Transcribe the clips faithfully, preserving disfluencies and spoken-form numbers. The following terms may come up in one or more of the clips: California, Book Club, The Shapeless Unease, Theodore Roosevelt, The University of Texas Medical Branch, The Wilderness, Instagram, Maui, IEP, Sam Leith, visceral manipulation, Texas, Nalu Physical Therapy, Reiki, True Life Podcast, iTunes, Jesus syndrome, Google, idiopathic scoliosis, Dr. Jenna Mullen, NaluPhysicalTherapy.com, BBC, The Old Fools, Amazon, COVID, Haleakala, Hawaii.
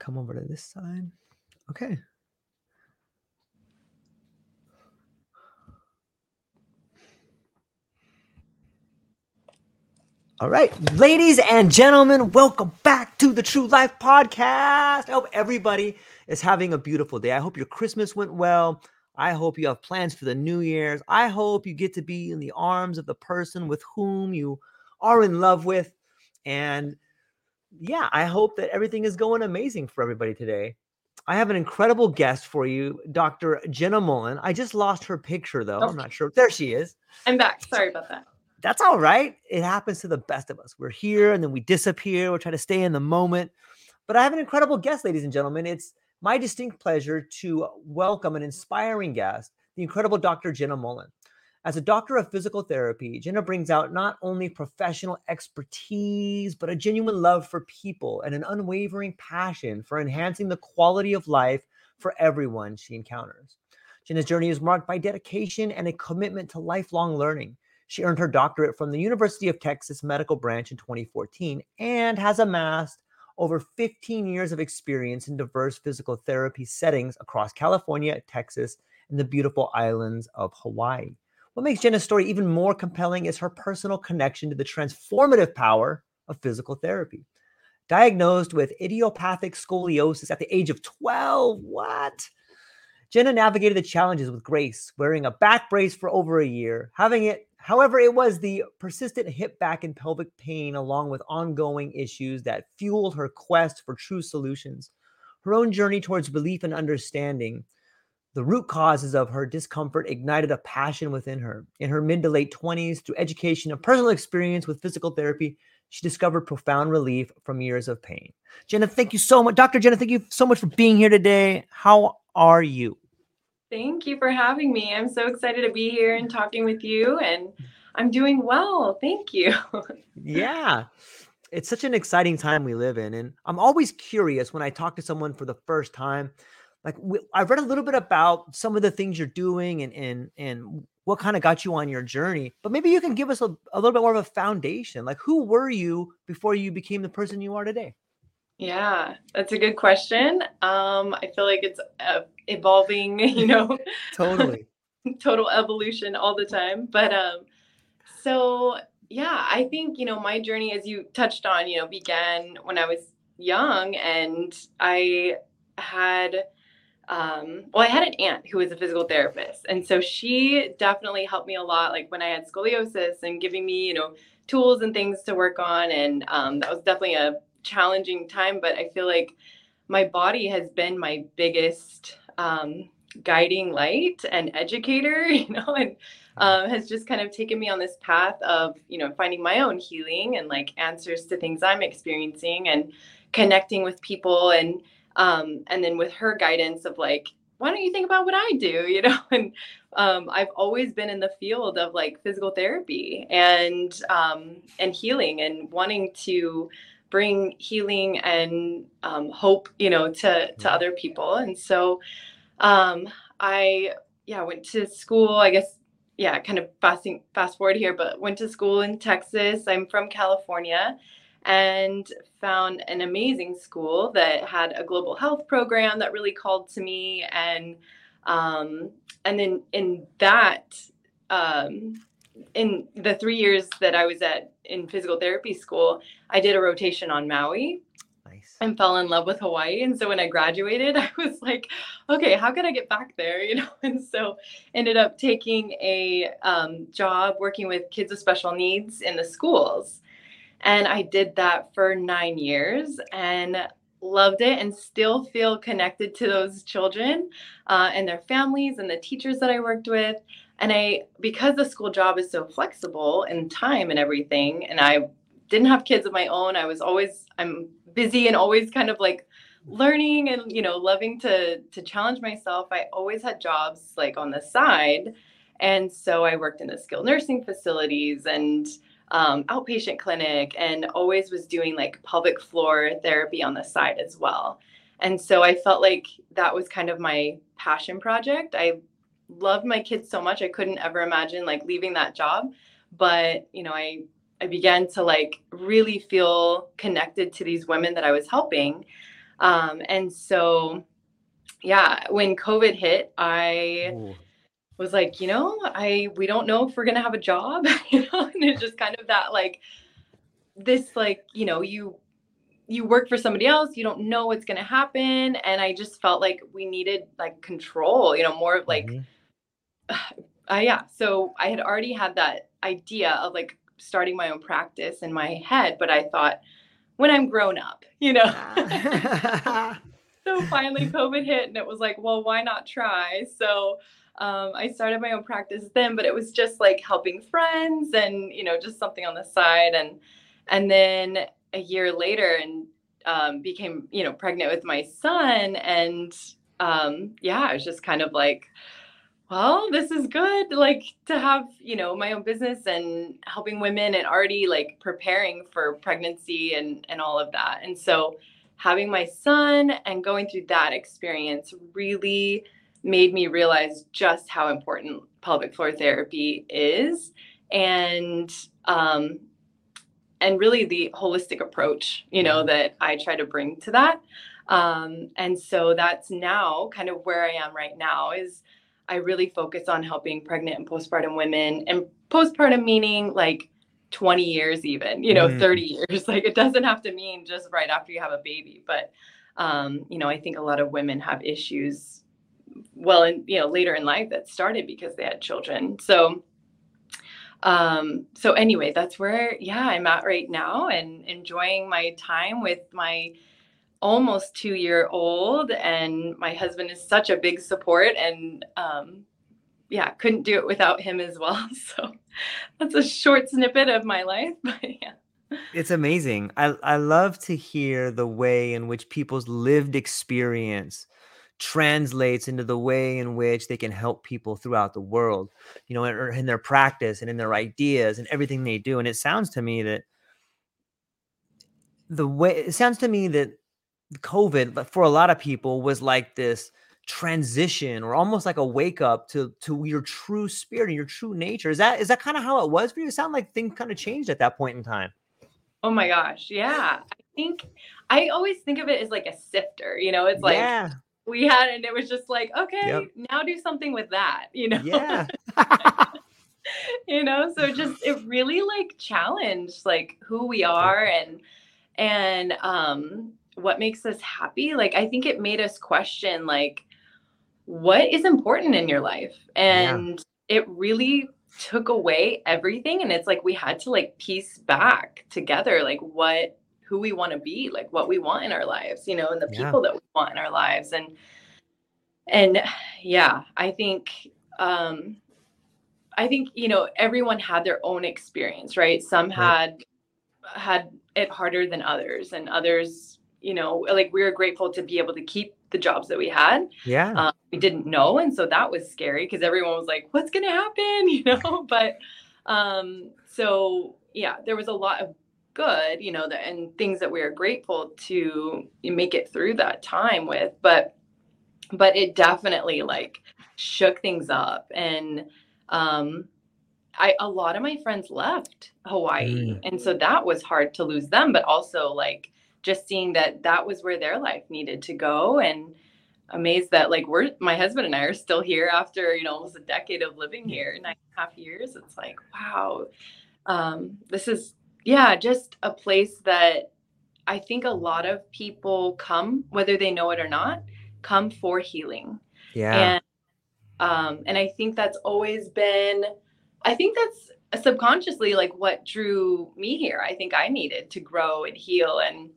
Come over to this side. Okay. All right, ladies and gentlemen, welcome back to the True Life Podcast. I hope everybody is having a beautiful day. I hope your Christmas went well. I hope you have plans for the New Year's. I hope you get to be in the arms of the person with whom you are in love with. And yeah, I hope that everything is going amazing for everybody today. I have an incredible guest for you, Doctor Jenna Mullen. I just lost her picture, though. Oh. I'm not sure. There she is. I'm back. Sorry about that. That's all right. It happens to the best of us. We're here, and then we disappear. We're trying to stay in the moment. But I have an incredible guest, ladies and gentlemen. It's my distinct pleasure to welcome an inspiring guest, the incredible Doctor Jenna Mullen. As a doctor of physical therapy, Jenna brings out not only professional expertise, but a genuine love for people and an unwavering passion for enhancing the quality of life for everyone she encounters. Jenna's journey is marked by dedication and a commitment to lifelong learning. She earned her doctorate from the University of Texas Medical Branch in twenty fourteen and has amassed over fifteen years of experience in diverse physical therapy settings across California, Texas, and the beautiful islands of Hawaii. What makes Jenna's story even more compelling is her personal connection to the transformative power of physical therapy. Diagnosed with idiopathic scoliosis at the age of twelve, what? Jenna navigated the challenges with grace, wearing a back brace for over a year, having it, however, it was the persistent hip, back, and pelvic pain, along with ongoing issues that fueled her quest for true solutions. Her own journey towards belief and understanding the root causes of her discomfort ignited a passion within her. In her mid to late twenties, through education and personal experience with physical therapy, she discovered profound relief from years of pain. Jenna, thank you so much. Doctor Jenna, thank you so much for being here today. How are you? Thank you for having me. I'm so excited to be here and talking with you, and I'm doing well. Thank you. Yeah. It's such an exciting time we live in, and I'm always curious when I talk to someone for the first time. Like, I've read a little bit about some of the things you're doing and and and what kind of got you on your journey, but maybe you can give us a, a little bit more of a foundation. Like, who were you before you became the person you are today? Yeah, that's a good question. Um, I feel like it's uh, evolving, you know, totally, total evolution all the time. But um, so, yeah, I think, you know, my journey, as you touched on, you know, began when I was young, and I had Um, well, I had an aunt who was a physical therapist, and so she definitely helped me a lot, like when I had scoliosis, and giving me, you know, tools and things to work on. And um, that was definitely a challenging time, but I feel like my body has been my biggest um, guiding light and educator, you know, and um, has just kind of taken me on this path of, you know, finding my own healing and like answers to things I'm experiencing and connecting with people. And Um, and then with her guidance of like, why don't you think about what I do, you know? And um, I've always been in the field of like physical therapy and, um, and healing and wanting to bring healing and um, hope, you know, to, to other people. And so um, I, yeah, went to school, I guess, yeah, kind of fasting, fast forward here, but went to school in Texas. I'm from California, and found an amazing school that had a global health program that really called to me. And um, and then in that, um, in the three years that I was at in physical therapy school, I did a rotation on Maui. Nice. And fell in love with Hawaii. And so when I graduated, I was like, okay, how can I get back there? You know? And so ended up taking a um, job working with kids with special needs in the schools. And I did that for nine years and loved it, and still feel connected to those children uh, and their families and the teachers that I worked with. And I, because the school job is so flexible in time and everything, and I didn't have kids of my own, I was always, I'm busy and always kind of like learning and, you know, loving to, to challenge myself. I always had jobs like on the side. And so I worked in the skilled nursing facilities and Um, outpatient clinic, and always was doing like pelvic floor therapy on the side as well. And so I felt like that was kind of my passion project. I loved my kids so much. I couldn't ever imagine like leaving that job. But, you know, I, I began to like really feel connected to these women that I was helping. Um, and so, yeah, when COVID hit, I... Ooh. was like, you know, I, we don't know if we're going to have a job, you know, and it's just kind of that, like, this, like, you know, you, you work for somebody else, you don't know what's going to happen. And I just felt like we needed like control, you know, more of like, mm-hmm. uh, yeah. So I had already had that idea of like starting my own practice in my head, but I thought when I'm grown up, you know. Yeah. So finally COVID hit, and it was like, well, why not try? So Um, I started my own practice then, but it was just like helping friends and, you know, just something on the side. And, and then a year later, and, um, became, you know, pregnant with my son. And, um, yeah, I was just kind of like, well, this is good. Like to have, you know, my own business and helping women, and already like preparing for pregnancy and, and all of that. And so having my son and going through that experience really made me realize just how important pelvic floor therapy is, and um, and really the holistic approach, you know, that I try to bring to that. Um, and so that's now kind of where I am right now, is I really focus on helping pregnant and postpartum women, and postpartum meaning like twenty years even, you know, mm. thirty years. Like it doesn't have to mean just right after you have a baby. But, um, you know, I think a lot of women have issues well, and, you know, later in life that started because they had children. So, um, so anyway, that's where, yeah, I'm at right now, and enjoying my time with my almost two year old. And my husband is such a big support, and, um, yeah, couldn't do it without him as well. So that's a short snippet of my life, but yeah. It's amazing. I, I love to hear the way in which people's lived experience translates into the way in which they can help people throughout the world, you know, in, in their practice and in their ideas and everything they do. And it sounds to me that the way it sounds to me that COVID for a lot of people was like this transition, or almost like a wake up to, to your true spirit and your true nature. Is that, is that kind of how it was for you? It sounded like things kind of changed at that point in time. Oh my gosh. Yeah. I think I always think of it as like a sifter, you know, it's like, yeah. We had, and it was just like, okay, yep. Now do something with that, you know? Yeah. You know, so just, it really like challenged like who we are and, and, um, what makes us happy. Like, I think it made us question, like, what is important in your life? And yeah. It really took away everything. And it's like, we had to like piece back together, like what, who we want to be, like what we want in our lives, you know, and the yeah. people that we want in our lives. And, and yeah, I think, um, I think, you know, everyone had their own experience, right? Some had, right. had it harder than others, and others, you know, like we were grateful to be able to keep the jobs that we had. Yeah. Um, we didn't know. And so that was scary because everyone was like, what's going to happen? You know, but um, so yeah, there was a lot of good, you know, the, and things that we are grateful to make it through that time with, but, but it definitely like shook things up. And um, I, a lot of my friends left Hawaii. Mm. And so that was hard to lose them, but also like just seeing that that was where their life needed to go, and amazed that like we're, my husband and I are still here after, you know, almost a decade of living here, nine and a half years. It's like, wow, um, this is, yeah, just a place that I think a lot of people come, whether they know it or not, come for healing. Yeah. And, um, and I think that's always been, I think that's subconsciously like what drew me here. I think I needed to grow and heal. And,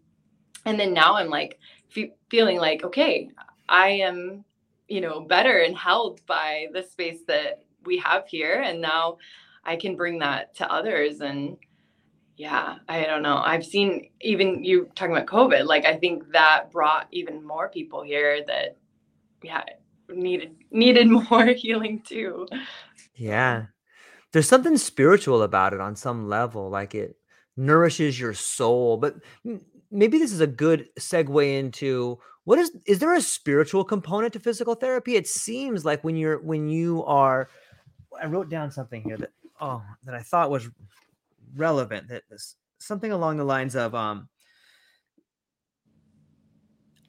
and then now I'm like fe- feeling like, okay, I am, you know, better and held by the space that we have here. And now I can bring that to others. And yeah, I don't know. I've seen even you talking about COVID, like I think that brought even more people here that, yeah, needed needed more healing too. Yeah. There's something spiritual about it on some level, like it nourishes your soul. But maybe this is a good segue into what is, is there a spiritual component to physical therapy? It seems like when you're, when you are, I wrote down something here that, oh, that I thought was relevant, that this, something along the lines of, um,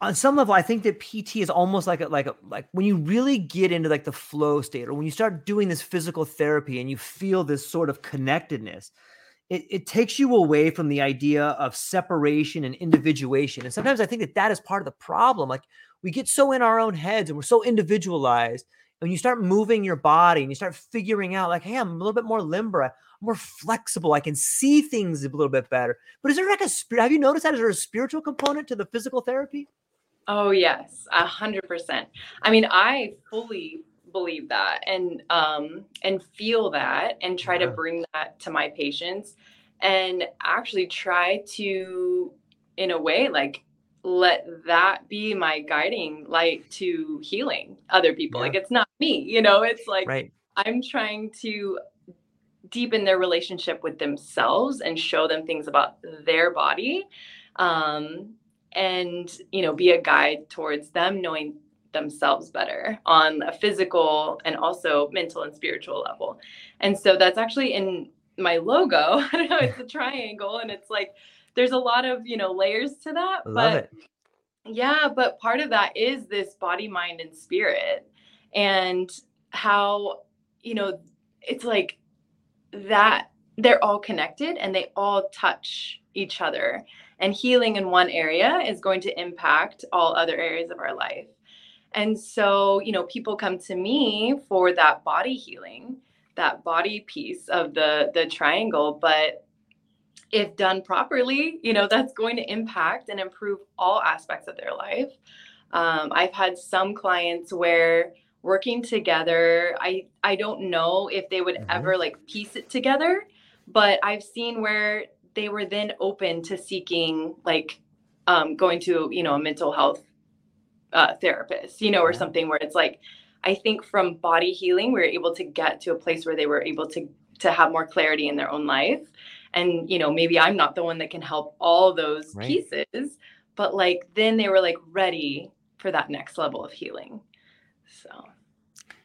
on some level, I think that P T is almost like a, like a, like when you really get into like the flow state, or when you start doing this physical therapy and you feel this sort of connectedness, it, it takes you away from the idea of separation and individuation. And sometimes I think that that is part of the problem. Like we get so in our own heads and we're so individualized, and you start moving your body and you start figuring out like, hey, I'm a little bit more limber, I'm more flexible, I can see things a little bit better. But is there like a, have you noticed that? Is there a spiritual component to the physical therapy? Oh, yes, a hundred percent. I mean, I fully believe that and um, and feel that and try to bring that to my patients, and actually try to, in a way, like let that be my guiding light to healing other people. Yeah. Like it's not me, you know, it's like right. I'm trying to deepen their relationship with themselves and show them things about their body. Um And, you know, be a guide towards them knowing themselves better on a physical and also mental and spiritual level. And so that's actually in my logo. I don't know, it's a triangle, and it's like there's a lot of, you know, layers to that. I love it. Yeah, but part of that is this body, mind, and spirit, and how, you know, it's like that they're all connected and they all touch each other. And healing in one area is going to impact all other areas of our life. And so, you know, people come to me for that body healing, that body piece of the, the triangle. But if done properly, you know, that's going to impact and improve all aspects of their life. Um, I've had some clients where working together, I, I don't know if they would mm-hmm. ever like piece it together, but I've seen where they were then open to seeking like um, going to, you know, a mental health uh, therapist, you know, or yeah. something where it's like, I think from body healing, we were able to get to a place where they were able to, to have more clarity in their own life. And, you know, maybe I'm not the one that can help all those right. pieces, but like, then they were like ready for that next level of healing. So.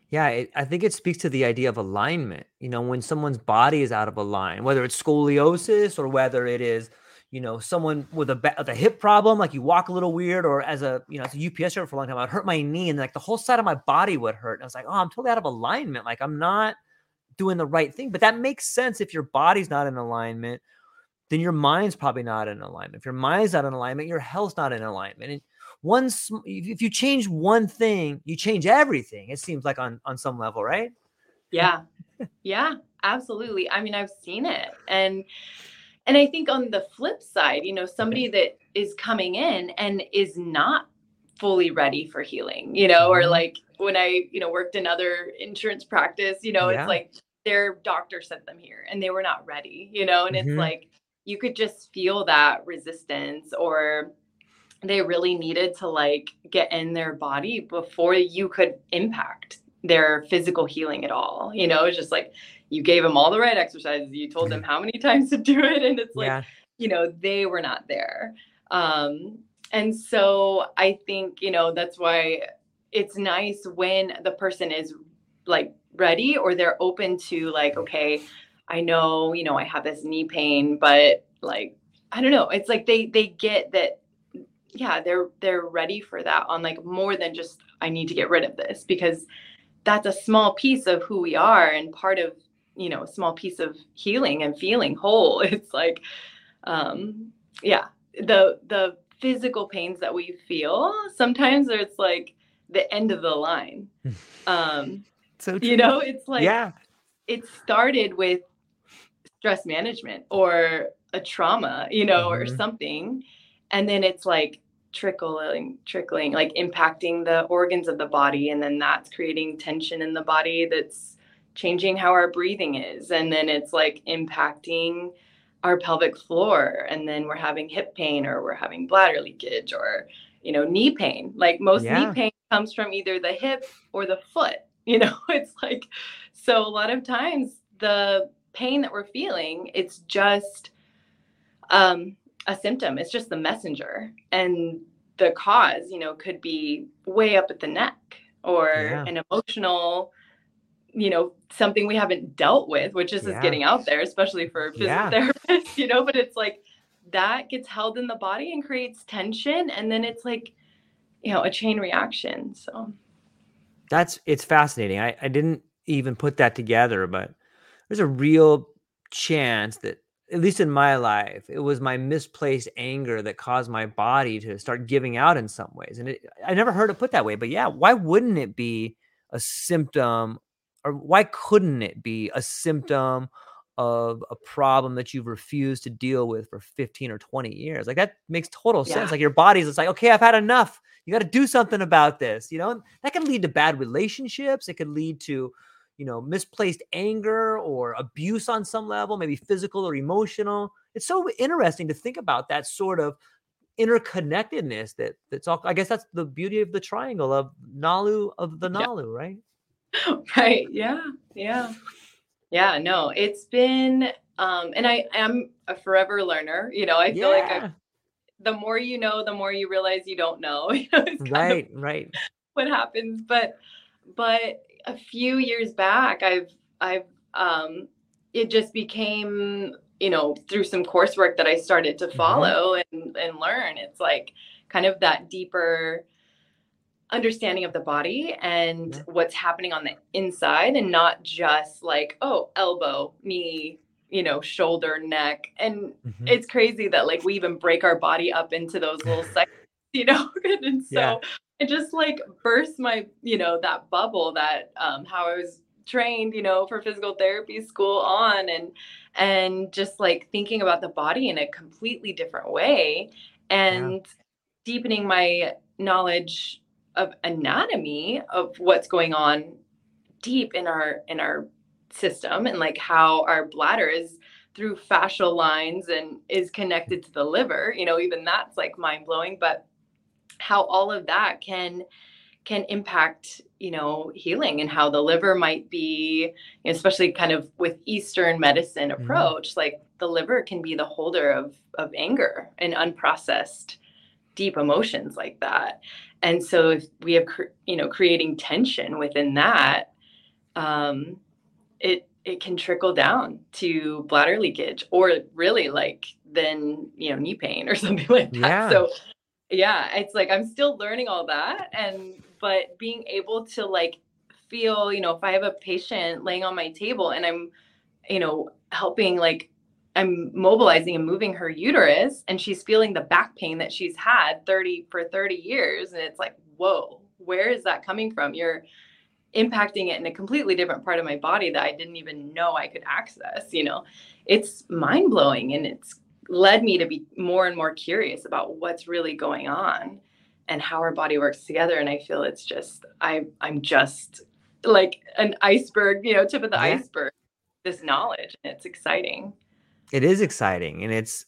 Yeah, it, I think it speaks to the idea of alignment. You know, when someone's body is out of alignment, whether it's scoliosis or whether it is, you know, someone with a, ba- with a hip problem, like you walk a little weird, or as a, you know, as a U P S driver for a long time, I'd hurt my knee and like the whole side of my body would hurt. And I was like, oh, I'm totally out of alignment. Like I'm not doing the right thing. But that makes sense. If your body's not in alignment, then your mind's probably not in alignment. If your mind's not in alignment, your health's not in alignment. And One, if you change one thing, you change everything. It seems like on, on some level, right? Yeah, yeah, absolutely. I mean, I've seen it, and and I think on the flip side, you know, somebody that is coming in and is not fully ready for healing, you know, or like when I, you know, worked in other insurance practice, you know, yeah. it's like their doctor sent them here and they were not ready, you know, and mm-hmm. it's like you could just feel that resistance or they really needed to like get in their body before you could impact their physical healing at all. You know, it's just like you gave them all the right exercises. You told them how many times to do it. And it's like, yeah. you know, they were not there. Um, and so I think, you know, that's why it's nice when the person is like ready or they're open to like, okay, I know, you know, I have this knee pain, but like, I don't know. It's like they, they get that. Yeah, they're, they're ready for that on like more than just, I need to get rid of this, because that's a small piece of who we are. And part of, you know, a small piece of healing and feeling whole. It's like, um, yeah, the, the physical pains that we feel sometimes it's like the end of the line. Um, so true. You know, it's like, yeah. it started with stress management or a trauma, you know, mm-hmm. or something. And then it's like trickling, trickling, like impacting the organs of the body. And then that's creating tension in the body that's changing how our breathing is. And then it's like impacting our pelvic floor. And then we're having hip pain or we're having bladder leakage or, you know, knee pain. Like most yeah. knee pain comes from either the hip or the foot. You know, it's like, so a lot of times the pain that we're feeling, it's just, um, a symptom. It's just the messenger, and the cause, you know, could be way up at the neck or yeah. an emotional, you know, something we haven't dealt with, which is, yeah. is getting out there, especially for physical yeah. therapists, you know, but it's like that gets held in the body and creates tension. And then it's like, you know, a chain reaction. So that's, it's fascinating. I, I didn't even put that together, but there's a real chance that, at least in my life, it was my misplaced anger that caused my body to start giving out in some ways. And it, I never heard it put that way, but yeah, why wouldn't it be a symptom, or why couldn't it be a symptom of a problem that you've refused to deal with for fifteen or twenty years? Like that makes total sense. Yeah. Like your body's just like, okay, I've had enough. You got to do something about this. You know, that can lead to bad relationships. It could lead to, you know, misplaced anger or abuse on some level, maybe physical or emotional. It's so interesting to think about that sort of interconnectedness that that's all, I guess that's the beauty of the triangle of Nalu of the Nalu, yeah. right? Right. Yeah. Yeah. Yeah. No, it's been, um, and I am a forever learner. You know, I feel yeah. like I've, the more, you know, the more you realize you don't know. You know, it's right. Right. What happens. But, but, a few years back, I've, I've, um, it just became, you know, through some coursework that I started to follow mm-hmm. and, and learn. It's like kind of that deeper understanding of the body and yeah. what's happening on the inside, and not just like, oh, elbow, knee, you know, shoulder, neck. And mm-hmm. it's crazy that like we even break our body up into those little sections, you know, and so yeah. it just like burst my, you know, that bubble that, um, how I was trained, you know, for physical therapy school on, and, and just like thinking about the body in a completely different way, and yeah. deepening my knowledge of anatomy, of what's going on deep in our, in our system, and like how our bladder is through fascial lines and is connected to the liver, you know, even that's like mind blowing, but how all of that can can impact, you know, healing, and how the liver might be, especially kind of with Eastern medicine approach, mm-hmm. like the liver can be the holder of of anger and unprocessed deep emotions like that. And so if we have, cre- you know, creating tension within that, um, it it can trickle down to bladder leakage, or really like then, you know, knee pain or something like that. Yeah. So yeah, it's like I'm still learning all that, and but being able to like feel, you know, if I have a patient laying on my table and I'm, you know, helping, like I'm mobilizing and moving her uterus, and she's feeling the back pain that she's had thirty for thirty years, and it's like, whoa, where is that coming from? You're impacting it in a completely different part of my body that I didn't even know I could access. You know, it's mind blowing, and it's led me to be more and more curious about what's really going on and how our body works together. And I feel it's just, I, I'm just like an iceberg, you know, tip of the yeah. iceberg, this knowledge. And it's exciting. It is exciting. And it's,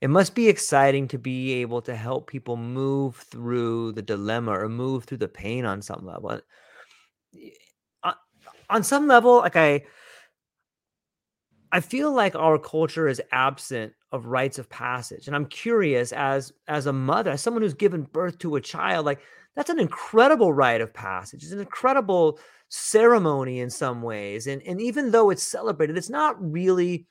It must be exciting to be able to help people move through the dilemma or move through the pain on some level. On some level, like I, I feel like our culture is absent of rites of passage. And I'm curious, as, as a mother, as someone who's given birth to a child, like that's an incredible rite of passage. It's an incredible ceremony in some ways. And, and even though it's celebrated, it's not really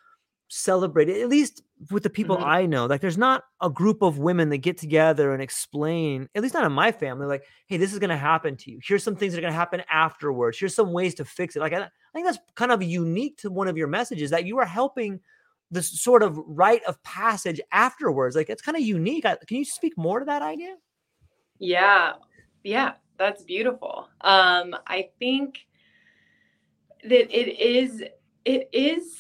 celebrated, at least with the people mm-hmm. I know. Like there's not a group of women that get together and explain, at least not in my family, like, hey, this is going to happen to you. Here's some things that are going to happen afterwards. Here's some ways to fix it. Like, I, I think that's kind of unique to one of your messages, that you are helping this sort of rite of passage afterwards. Like it's kind of unique. I, can you speak more to that idea? Yeah. Yeah. That's beautiful. Um, I think that it is, it is,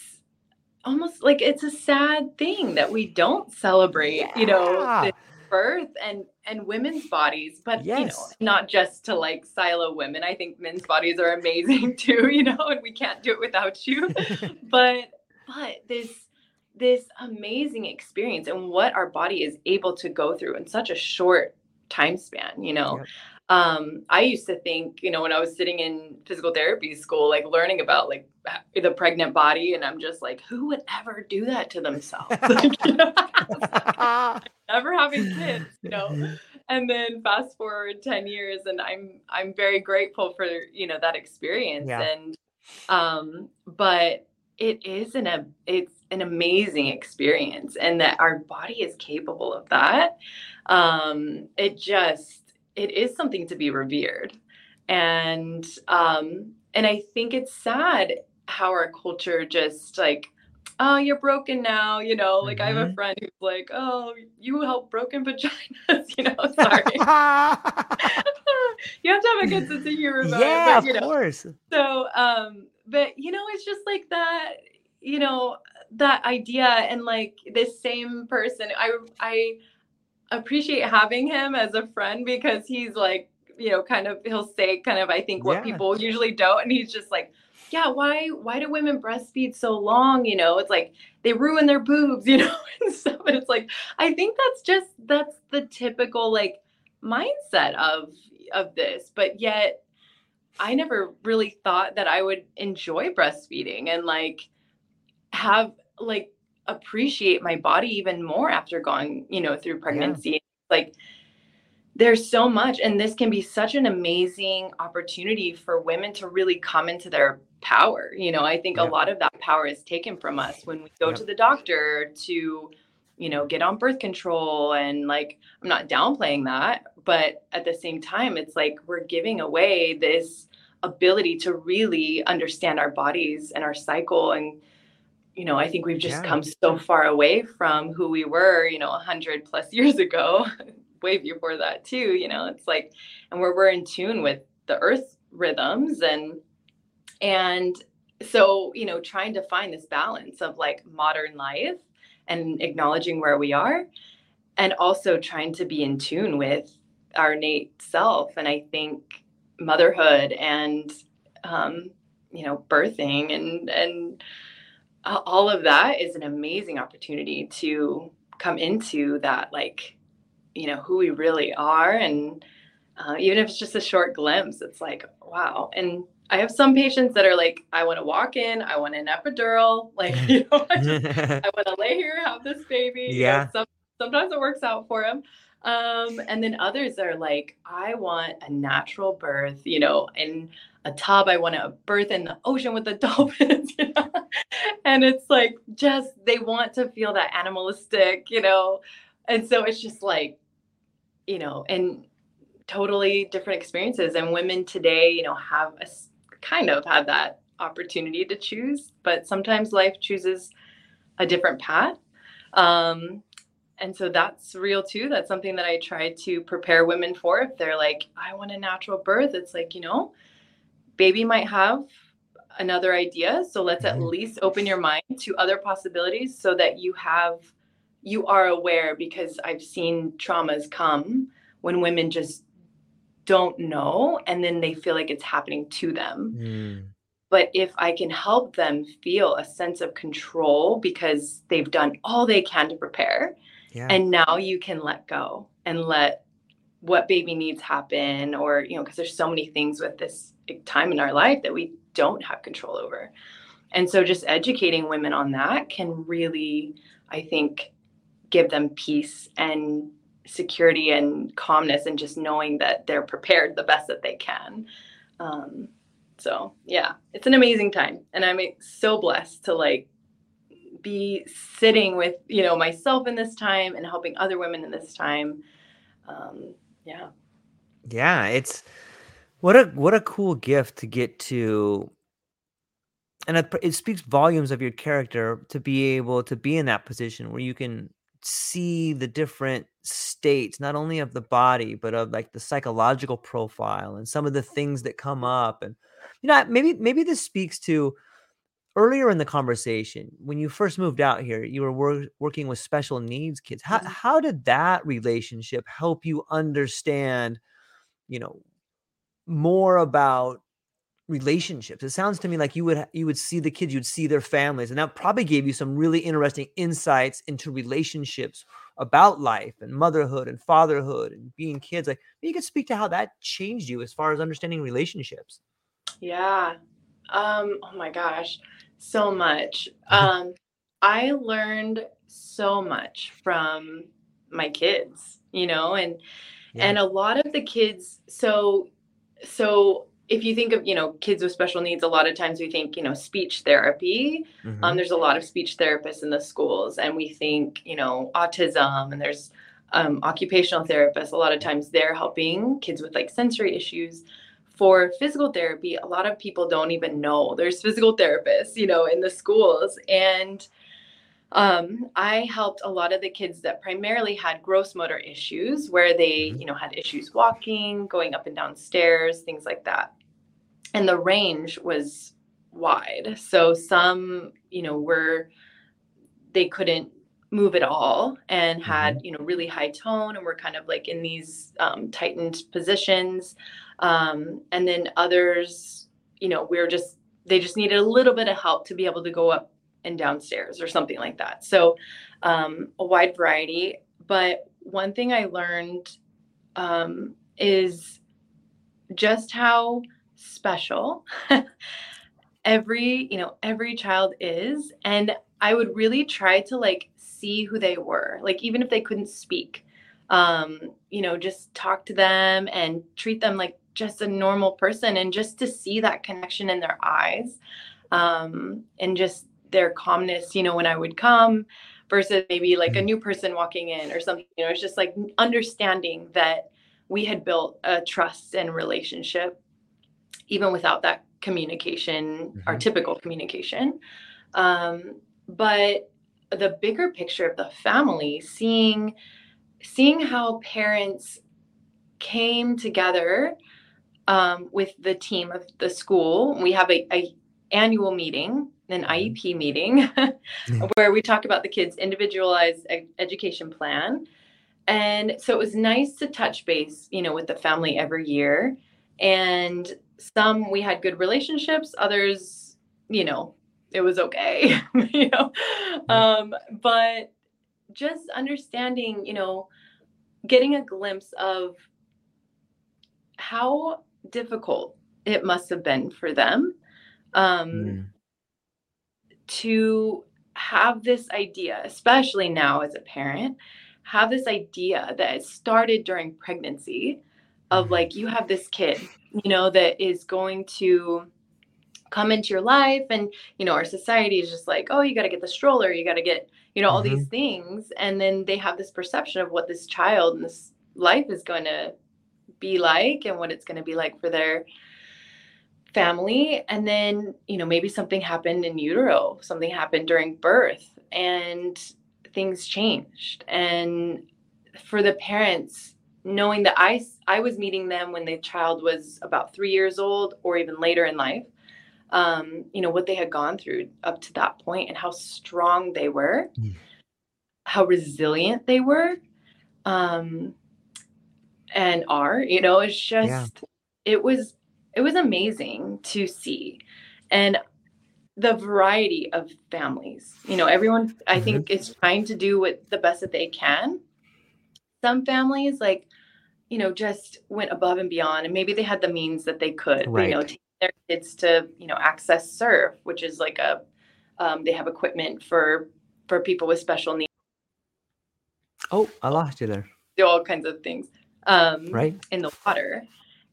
almost like it's a sad thing that we don't celebrate, yeah. you know, this birth and, and women's bodies, but yes. you know, not just to like silo women. I think men's bodies are amazing too, you know, and we can't do it without you, but, but this, this amazing experience and what our body is able to go through in such a short time span, you know, yeah. Um, I used to think, you know, when I was sitting in physical therapy school, like learning about like the pregnant body, and I'm just like, who would ever do that to themselves? Like, you know, like, never having kids, you know, and then fast forward ten years and I'm, I'm very grateful for, you know, that experience. Yeah. And, um, but it is an, it's an amazing experience, and that our body is capable of that. Um, it just, it is something to be revered. And, um, and I think it's sad how our culture just like, oh, you're broken now. You know, like mm-hmm. I have a friend who's like, oh, you help broken vaginas, you know, sorry. You have to have a good sense of humor about yeah, it. Yeah, of know. course. So, um, but you know, it's just like that, you know, that idea. And like this same person, I, I, appreciate having him as a friend, because he's like, you know, kind of, he'll say kind of, I think what yeah. people usually don't. And he's just like, yeah, why, why do women breastfeed so long? You know, it's like they ruin their boobs, you know, and stuff. And it's like, I think that's just, that's the typical like mindset of, of this, but yet I never really thought that I would enjoy breastfeeding and like have like, appreciate my body even more after going, you know, through pregnancy. Yeah. Like there's so much, and this can be such an amazing opportunity for women to really come into their power. You know, I think yeah. a lot of that power is taken from us when we go yeah. to the doctor to, you know, get on birth control. And like, I'm not downplaying that, but at the same time, it's like, we're giving away this ability to really understand our bodies and our cycle. And you know, I think we've just yeah. come so far away from who we were, you know, a hundred plus years ago, way before that too, you know, it's like, and we're, we're in tune with the earth's rhythms. And, and so, you know, trying to find this balance of like modern life and acknowledging where we are, and also trying to be in tune with our innate self. And I think motherhood and, um, you know, birthing and, and, all of that is an amazing opportunity to come into that, like, you know, who we really are. And uh, even if it's just a short glimpse, it's like, wow. And I have some patients that are like, I want to walk in, I want an epidural. Like, you know, I, just, I want to lay here, have this baby. Yeah. You know, some, sometimes it works out for them. Um, and then others are like, I want a natural birth, you know, and a tub. I want a birth in the ocean with the dolphins. You know? And it's like, just, they want to feel that animalistic, you know? And so it's just like, you know, and totally different experiences. And women today, you know, have a kind of have that opportunity to choose, but sometimes life chooses a different path. Um, And so that's real too. That's something that I try to prepare women for. If they're like, I want a natural birth, it's like, you know, baby might have another idea. So let's at least open your mind to other possibilities so that you have, you are aware, because I've seen traumas come when women just don't know. And then they feel like it's happening to them. Mm. But if I can help them feel a sense of control because they've done all they can to prepare, Yeah. And now you can let go and let what baby needs happen, or, you know, because there's so many things with this time in our life that we don't have control over. And so just educating women on that can really, I think, give them peace and security and calmness, and just knowing that they're prepared the best that they can. Um, so yeah, it's an amazing time. And I'm so blessed to like be sitting with, you know, myself in this time and helping other women in this time. Um, yeah. Yeah. It's what a, what a cool gift to get to. And it, it speaks volumes of your character to be able to be in that position where you can see the different states, not only of the body, but of like the psychological profile and some of the things that come up. And, you know, maybe, maybe this speaks to earlier in the conversation, when you first moved out here, you were wor- working with special needs kids. How, mm-hmm. how did that relationship help you understand, you know, more about relationships? It sounds to me like you would, you would see the kids, you'd see their families, and that probably gave you some really interesting insights into relationships about life and motherhood and fatherhood and being kids. Like, you could speak to how that changed you as far as understanding relationships. Yeah. Um, oh my gosh, so much. Um, I learned so much from my kids, you know, and, yeah. and a lot of the kids. So, so if you think of, you know, kids with special needs, a lot of times we think, you know, speech therapy, mm-hmm. um, there's a lot of speech therapists in the schools, and we think, you know, autism, and there's, um, occupational therapists. A lot of times they're helping kids with like sensory issues. For physical therapy, a lot of people don't even know there's physical therapists, you know, in the schools. And um, I helped a lot of the kids that primarily had gross motor issues, where they, you know, had issues walking, going up and down stairs, things like that. And the range was wide. So some, you know, were, they couldn't move at all and had, you know, really high tone, and were kind of like in these um, tightened positions. Um, and then others, you know, we were just, they just needed a little bit of help to be able to go up and downstairs or something like that. So um, a wide variety. But one thing I learned um, is just how special every, you know, every child is. And I would really try to like see who they were, like even if they couldn't speak, um, you know, just talk to them and treat them like just a normal person, and just to see that connection in their eyes, um, and just their calmness, you know, when I would come versus maybe like a new person walking in or something. You know, it's just like understanding that we had built a trust and relationship, even without that communication, mm-hmm. our typical communication. Um, But the bigger picture of the family, seeing seeing how parents came together um, with the team of the school. We have a, a annual meeting, an I E P meeting, where we talk about the kids' individualized ed- education plan. And so it was nice to touch base, you know, with the family every year. And some we had good relationships, others, you know, it was okay, you know, um, but just understanding, you know, getting a glimpse of how difficult it must have been for them um, mm. to have this idea, especially now as a parent, have this idea that it started during pregnancy of mm. like, you have this kid, you know, that is going to come into your life. And, you know, our society is just like, oh, you got to get the stroller, you got to get, you know, all mm-hmm. these things. And then they have this perception of what this child and this life is going to be like, and what it's going to be like for their family. And then, you know, maybe something happened in utero, something happened during birth, and things changed. And for the parents, knowing that I, I was meeting them when the child was about three years old or even later in life, um, you know, what they had gone through up to that point, and how strong they were, mm. how resilient they were, um, and are, you know, it's just, yeah. it was, it was amazing to see. And the variety of families. You know, everyone, I think, mm-hmm. is trying to do what the best that they can. Some families, like, you know, just went above and beyond, and maybe they had the means that they could, right. you know, take their kids to, you know, access SURF, which is like a, um, they have equipment for, for people with special needs. Oh, I lost you there. Do all kinds of things, um, right. in the water.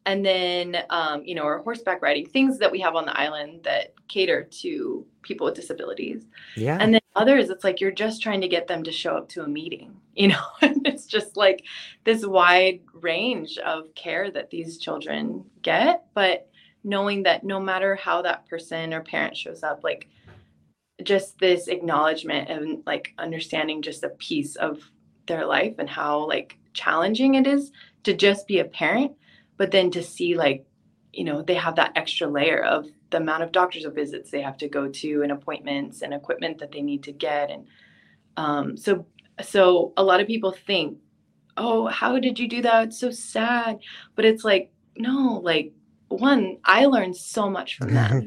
And then, um, you know, or horseback riding, things that we have on the island that cater to people with disabilities. Yeah. And then others, it's like, you're just trying to get them to show up to a meeting, you know, it's just like this wide range of care that these children get, but knowing that no matter how that person or parent shows up, like just this acknowledgement and like understanding just a piece of their life and how like challenging it is to just be a parent. But then to see like, you know, they have that extra layer of the amount of doctors' visits they have to go to and appointments and equipment that they need to get. And um, so so a lot of people think, oh, how did you do that? It's so sad. But it's like, no, like one, I learned so much from that.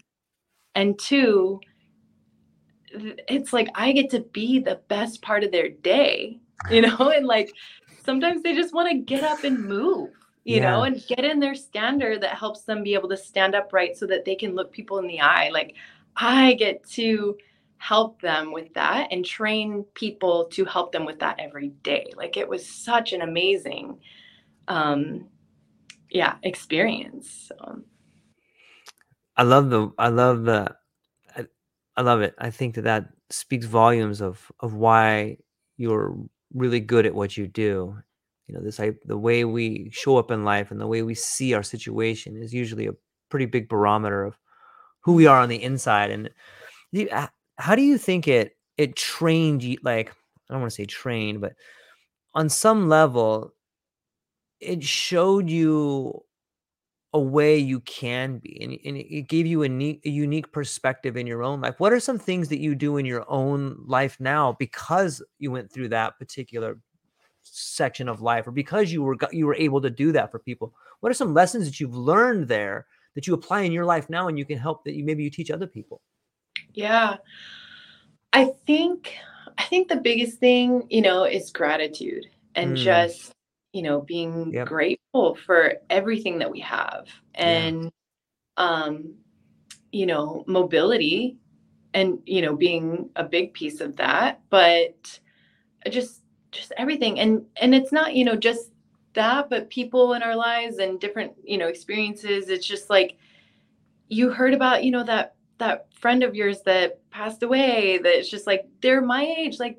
And two, it's like I get to be the best part of their day, you know, and like sometimes they just want to get up and move. You yeah. know, and get in their standard that helps them be able to stand upright so that they can look people in the eye. Like I get to help them with that and train people to help them with that every day. Like it was such an amazing, um, yeah, experience. So. I love the, I love the, I, I love it. I think that that speaks volumes of, of why you're really good at what you do. You know, this, I, the way we show up in life and the way we see our situation is usually a pretty big barometer of who we are on the inside. And you, how do you think it, it trained you? Like, I don't want to say trained, but on some level, it showed you a way you can be, and, and it gave you a, neat, a unique perspective in your own life. What are some things that you do in your own life now because you went through that particular section of life, or because you were you were able to do that for people? What are some lessons that you've learned there that you apply in your life now, and you can help that you maybe you teach other people? Yeah, I think I think the biggest thing, you know, is gratitude and mm. just, you know, being yep. grateful for everything that we have, and yeah. um, you know, mobility, and you know, being a big piece of that, but just. just everything. And, and it's not, you know, just that, but people in our lives and different, you know, experiences. It's just like, you heard about, you know, that, that friend of yours that passed away, that it's just like, they're my age. Like,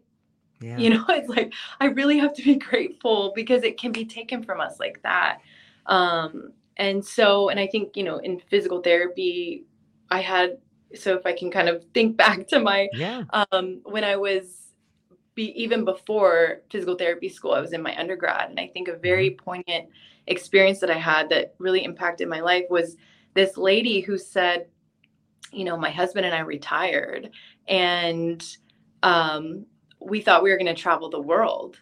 yeah. you know, it's like, I really have to be grateful because it can be taken from us like that. Um, and so, and I think, you know, in physical therapy, I had, so if I can kind of think back to my, yeah. um, when I was, even before physical therapy school, I was in my undergrad. And I think a very poignant experience that I had that really impacted my life was this lady who said, you know, my husband and I retired, and um, we thought we were going to travel the world.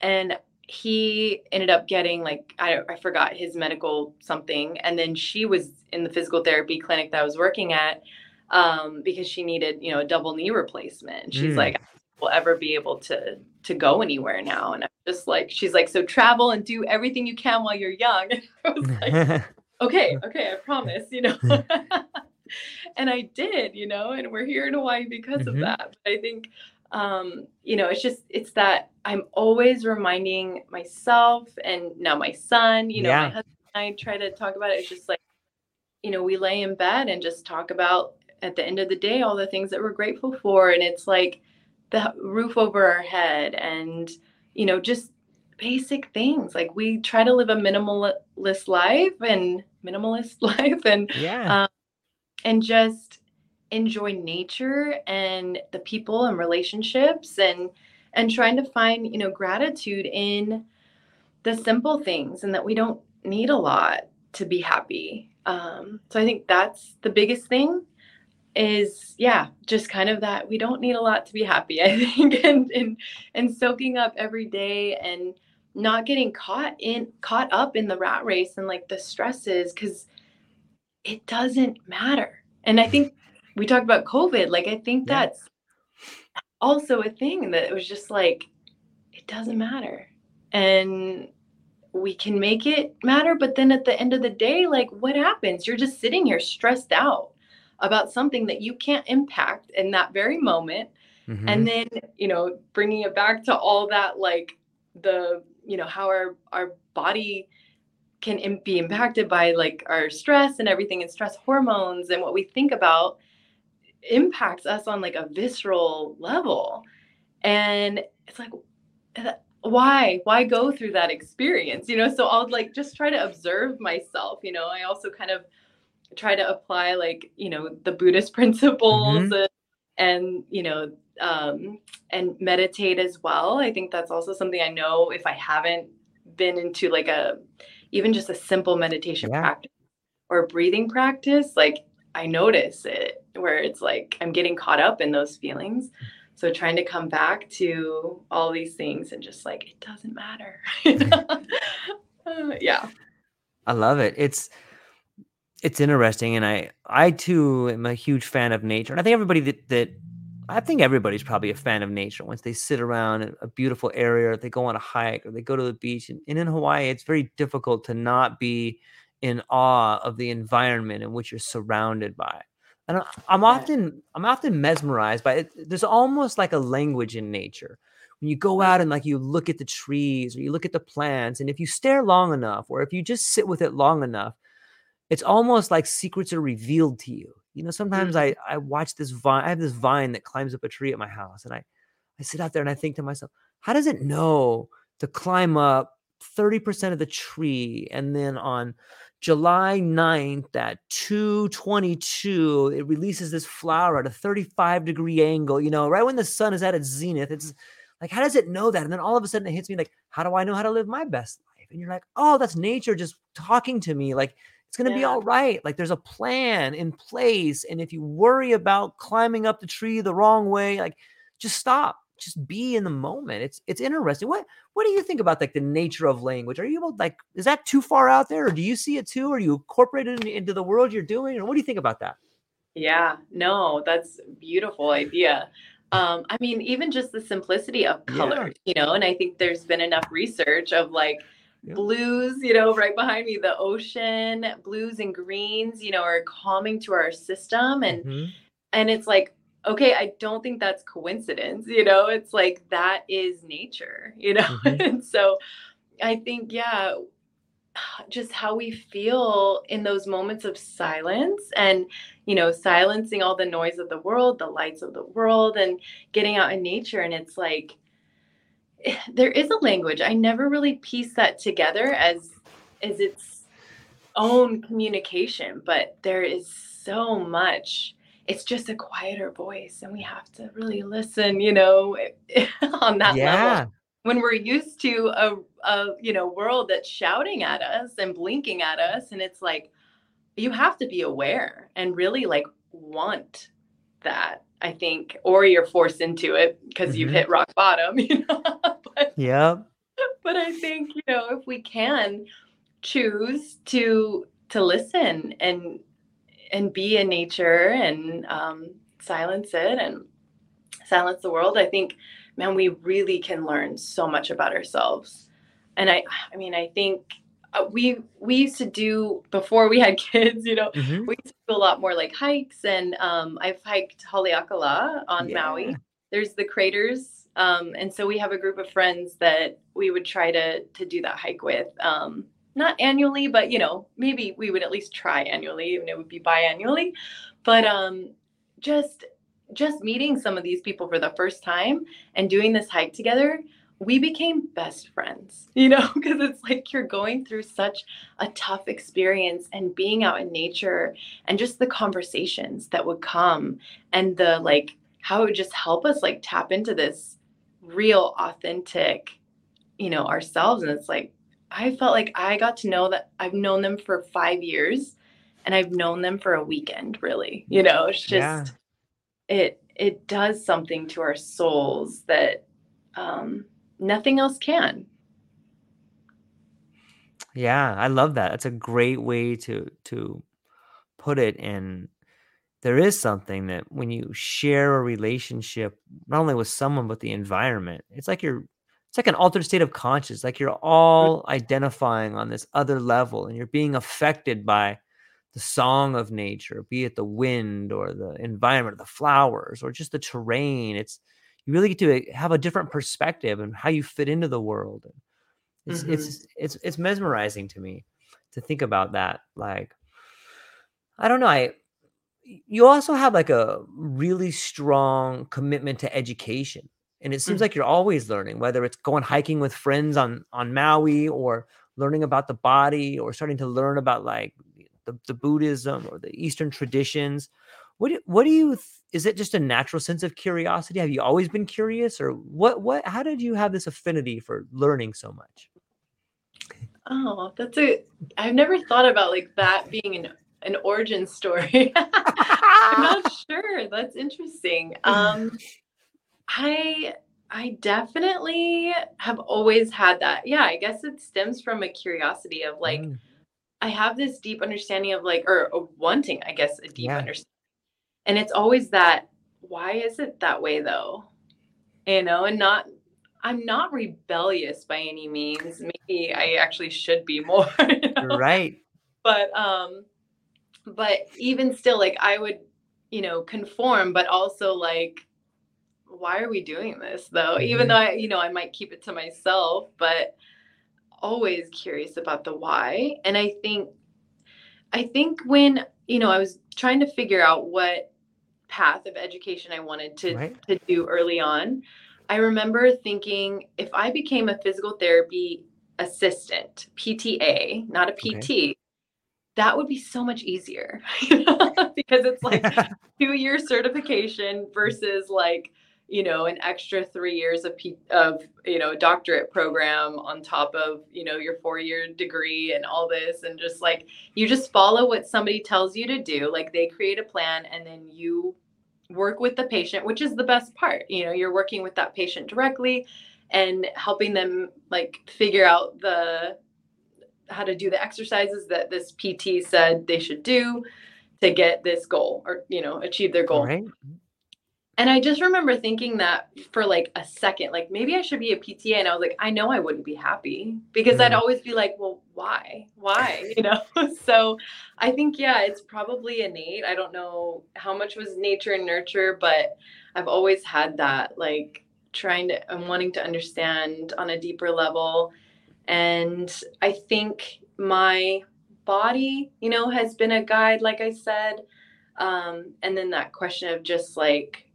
And he ended up getting like, I, I forgot his medical something. And then she was in the physical therapy clinic that I was working at um, because she needed, you know, a double knee replacement. She's mm. like, will ever be able to to go anywhere now. And I'm just like, she's like, so travel and do everything you can while you're young. And I was like, okay, okay, I promise, you know. And I did, you know, and we're here in Hawaii because mm-hmm. of that. But I think, um, you know, it's just, it's that I'm always reminding myself and now my son, you know, yeah. my husband and I try to talk about it. It's just like, you know, we lay in bed and just talk about at the end of the day, all the things that we're grateful for. And it's like, the roof over our head and, you know, just basic things. Like we try to live a minimalist life and minimalist life and, yeah. um, and just enjoy nature and the people and relationships and, and trying to find, you know, gratitude in the simple things and that we don't need a lot to be happy. Um, so I think that's the biggest thing. Is yeah, just kind of that we don't need a lot to be happy, I think, and and and soaking up every day and not getting caught in caught up in the rat race and like the stresses, because it doesn't matter. And I think we talked about COVID. Like, I think yeah. that's also a thing that it was just like, it doesn't matter. And we can make it matter. But then at the end of the day, like, what happens? You're just sitting here stressed out about something that you can't impact in that very moment. Mm-hmm. And then, you know, bringing it back to all that, like the, you know, how our, our body can im- be impacted by like our stress and everything, and stress hormones and what we think about impacts us on like a visceral level. And it's like, why, why go through that experience? You know, so I'll like just try to observe myself. You know, I also kind of try to apply like, you know, the Buddhist principles mm-hmm. and, and, you know, um, and meditate as well. I think that's also something I know if I haven't been into like a, even just a simple meditation yeah. practice or breathing practice, like I notice it where it's like, I'm getting caught up in those feelings. So trying to come back to all these things and just like, it doesn't matter. uh, yeah. I love it. It's, It's interesting. And I, I too am a huge fan of nature. And I think everybody that, that I think everybody's probably a fan of nature. Once they sit around a beautiful area, or they go on a hike, or they go to the beach, and, and in Hawaii, it's very difficult to not be in awe of the environment in which you're surrounded by. And I'm often, I'm often mesmerized by it. There's almost like a language in nature. When you go out and like you look at the trees or you look at the plants, and if you stare long enough, or if you just sit with it long enough, it's almost like secrets are revealed to you. You know, sometimes I, I watch this vine. I have this vine that climbs up a tree at my house, and I, I sit out there and I think to myself, how does it know to climb up thirty percent of the tree? And then on July ninth at two twenty-two, it releases this flower at a thirty-five degree angle, you know, right when the sun is at its zenith. It's like, how does it know that? And then all of a sudden it hits me like, how do I know how to live my best life? And you're like, oh, that's nature just talking to me. Like, it's going to yeah. be all right. Like, there's a plan in place. And if you worry about climbing up the tree the wrong way, like, just stop, just be in the moment. It's, it's interesting. What, what do you think about like the nature of language? Are you able, like, is that too far out there, or do you see it too? Are you incorporated into the world you're doing? Or what do you think about that? Yeah, no, that's a beautiful idea. Um, I mean, even just the simplicity of color, yeah. you know, and I think there's been enough research of like, yeah. blues, you know, right behind me, the ocean, blues and greens, you know, are calming to our system. And, mm-hmm. and it's like, okay, I don't think that's coincidence, you know, it's like, that is nature, you know? Mm-hmm. And so I think, yeah, just how we feel in those moments of silence and, you know, silencing all the noise of the world, the lights of the world, and getting out in nature. And it's like, there is a language. I never really pieced that together as, as its own communication, but there is so much. It's just a quieter voice, and we have to really listen, you know, on that yeah. level. When we're used to a, a, you know, world that's shouting at us and blinking at us. And it's like, you have to be aware and really like want that, I think, or you're forced into it because mm-hmm. you've hit rock bottom, you know, but, yeah. but I think, you know, if we can choose to, to listen and, and be in nature and um, silence it and silence the world, I think, man, we really can learn so much about ourselves. And I, I mean, I think we, we used to do before we had kids, you know, mm-hmm. we used to do a lot more like hikes, and um, I've hiked Haleakala on yeah. Maui. There's the craters. Um, and so we have a group of friends that we would try to, to do that hike with, um, not annually, but, you know, maybe we would at least try annually, and it would be biannually, but um, just, just meeting some of these people for the first time and doing this hike together, we became best friends, you know, because it's like you're going through such a tough experience, and being out in nature, and just the conversations that would come, and the like, how it would just help us like tap into this real, authentic, you know, ourselves. And it's like, I felt like I got to know that I've known them for five years and I've known them for a weekend, really, you know, it's just, yeah. it, it does something to our souls that, um, nothing else can. Yeah, I love that. That's a great way to to put it. And there is something that when you share a relationship, not only with someone, but the environment, it's like you're, it's like an altered state of consciousness. Like you're all identifying on this other level and you're being affected by the song of nature, be it the wind or the environment, or the flowers, or just the terrain. It's, you really get to have a different perspective and how you fit into the world. It's, mm-hmm. it's, it's, it's mesmerizing to me to think about that. Like, I don't know. I, you also have like a really strong commitment to education. And it seems mm-hmm. like you're always learning, whether it's going hiking with friends on, on Maui, or learning about the body, or starting to learn about like the, the Buddhism or the Eastern traditions. What do, what do you, is it just a natural sense of curiosity? Have you always been curious, or what, what, how did you have this affinity for learning so much? Oh, that's a, I've never thought about like that being an, an origin story. I'm not sure. That's interesting. Um, I, I definitely have always had that. Yeah. I guess it stems from a curiosity of like, mm. I have this deep understanding of like, or, or wanting, I guess, a deep yeah. understanding. And it's always that, why is it that way though? You know, and not, I'm not rebellious by any means. Maybe I actually should be more. You know? Right. But, um, but even still, like I would, you know, conform, but also like, why are we doing this though? Mm-hmm. Even though I, you know, I might keep it to myself, but always curious about the why. And I think, I think when, you know, I was trying to figure out what path of education I wanted to, right. to do early on. I remember thinking if I became a physical therapy assistant, P T A, not a P T, okay. that would be so much easier you know? Because it's like two year certification versus like, you know, an extra three years of, P- of, you know, doctorate program on top of, you know, your four year degree and all this. And just like, you just follow what somebody tells you to do. Like they create a plan and then you work with the patient, which is the best part. You know, you're working with that patient directly and helping them like figure out the, how to do the exercises that this P T said they should do to get this goal or, you know, achieve their goal. Right. And I just remember thinking that for like a second, like maybe I should be a P T A. And I was like, I know I wouldn't be happy because mm. I'd always be like, well, why, why, you know? So I think, yeah, it's probably innate. I don't know how much was nature and nurture, but I've always had that, like trying to, and wanting to understand on a deeper level. And I think my body, you know, has been a guide, like I said. Um, and then that question of just like,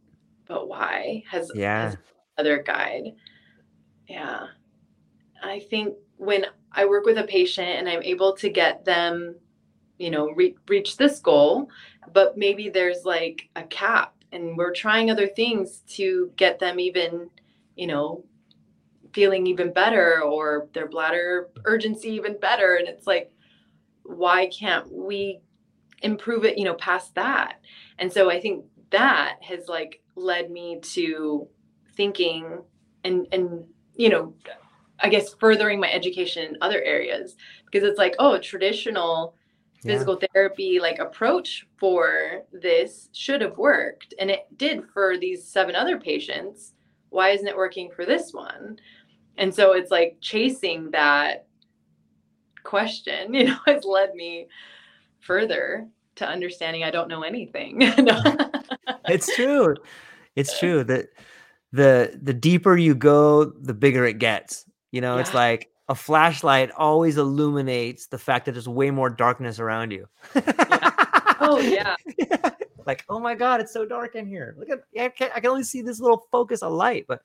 but why has, yeah. has another guide? Yeah. I think when I work with a patient and I'm able to get them, you know, re- reach this goal, but maybe there's like a cap and we're trying other things to get them even, you know, feeling even better or their bladder urgency even better. And it's like, why can't we improve it, you know, past that? And so I think that has like led me to thinking and, and, you know, I guess furthering my education in other areas, because it's like, oh, traditional yeah. physical therapy, like approach for this should have worked. And it did for these seven other patients. Why isn't it working for this one? And so it's like chasing that question, you know, has led me further to understanding I don't know anything. It's true. It's true that the the deeper you go, the bigger it gets. You know, yeah. It's like a flashlight always illuminates the fact that there's way more darkness around you. Yeah. Oh yeah. yeah. Like, oh my God, it's so dark in here. Look at, I can, I can only see this little focus of light. But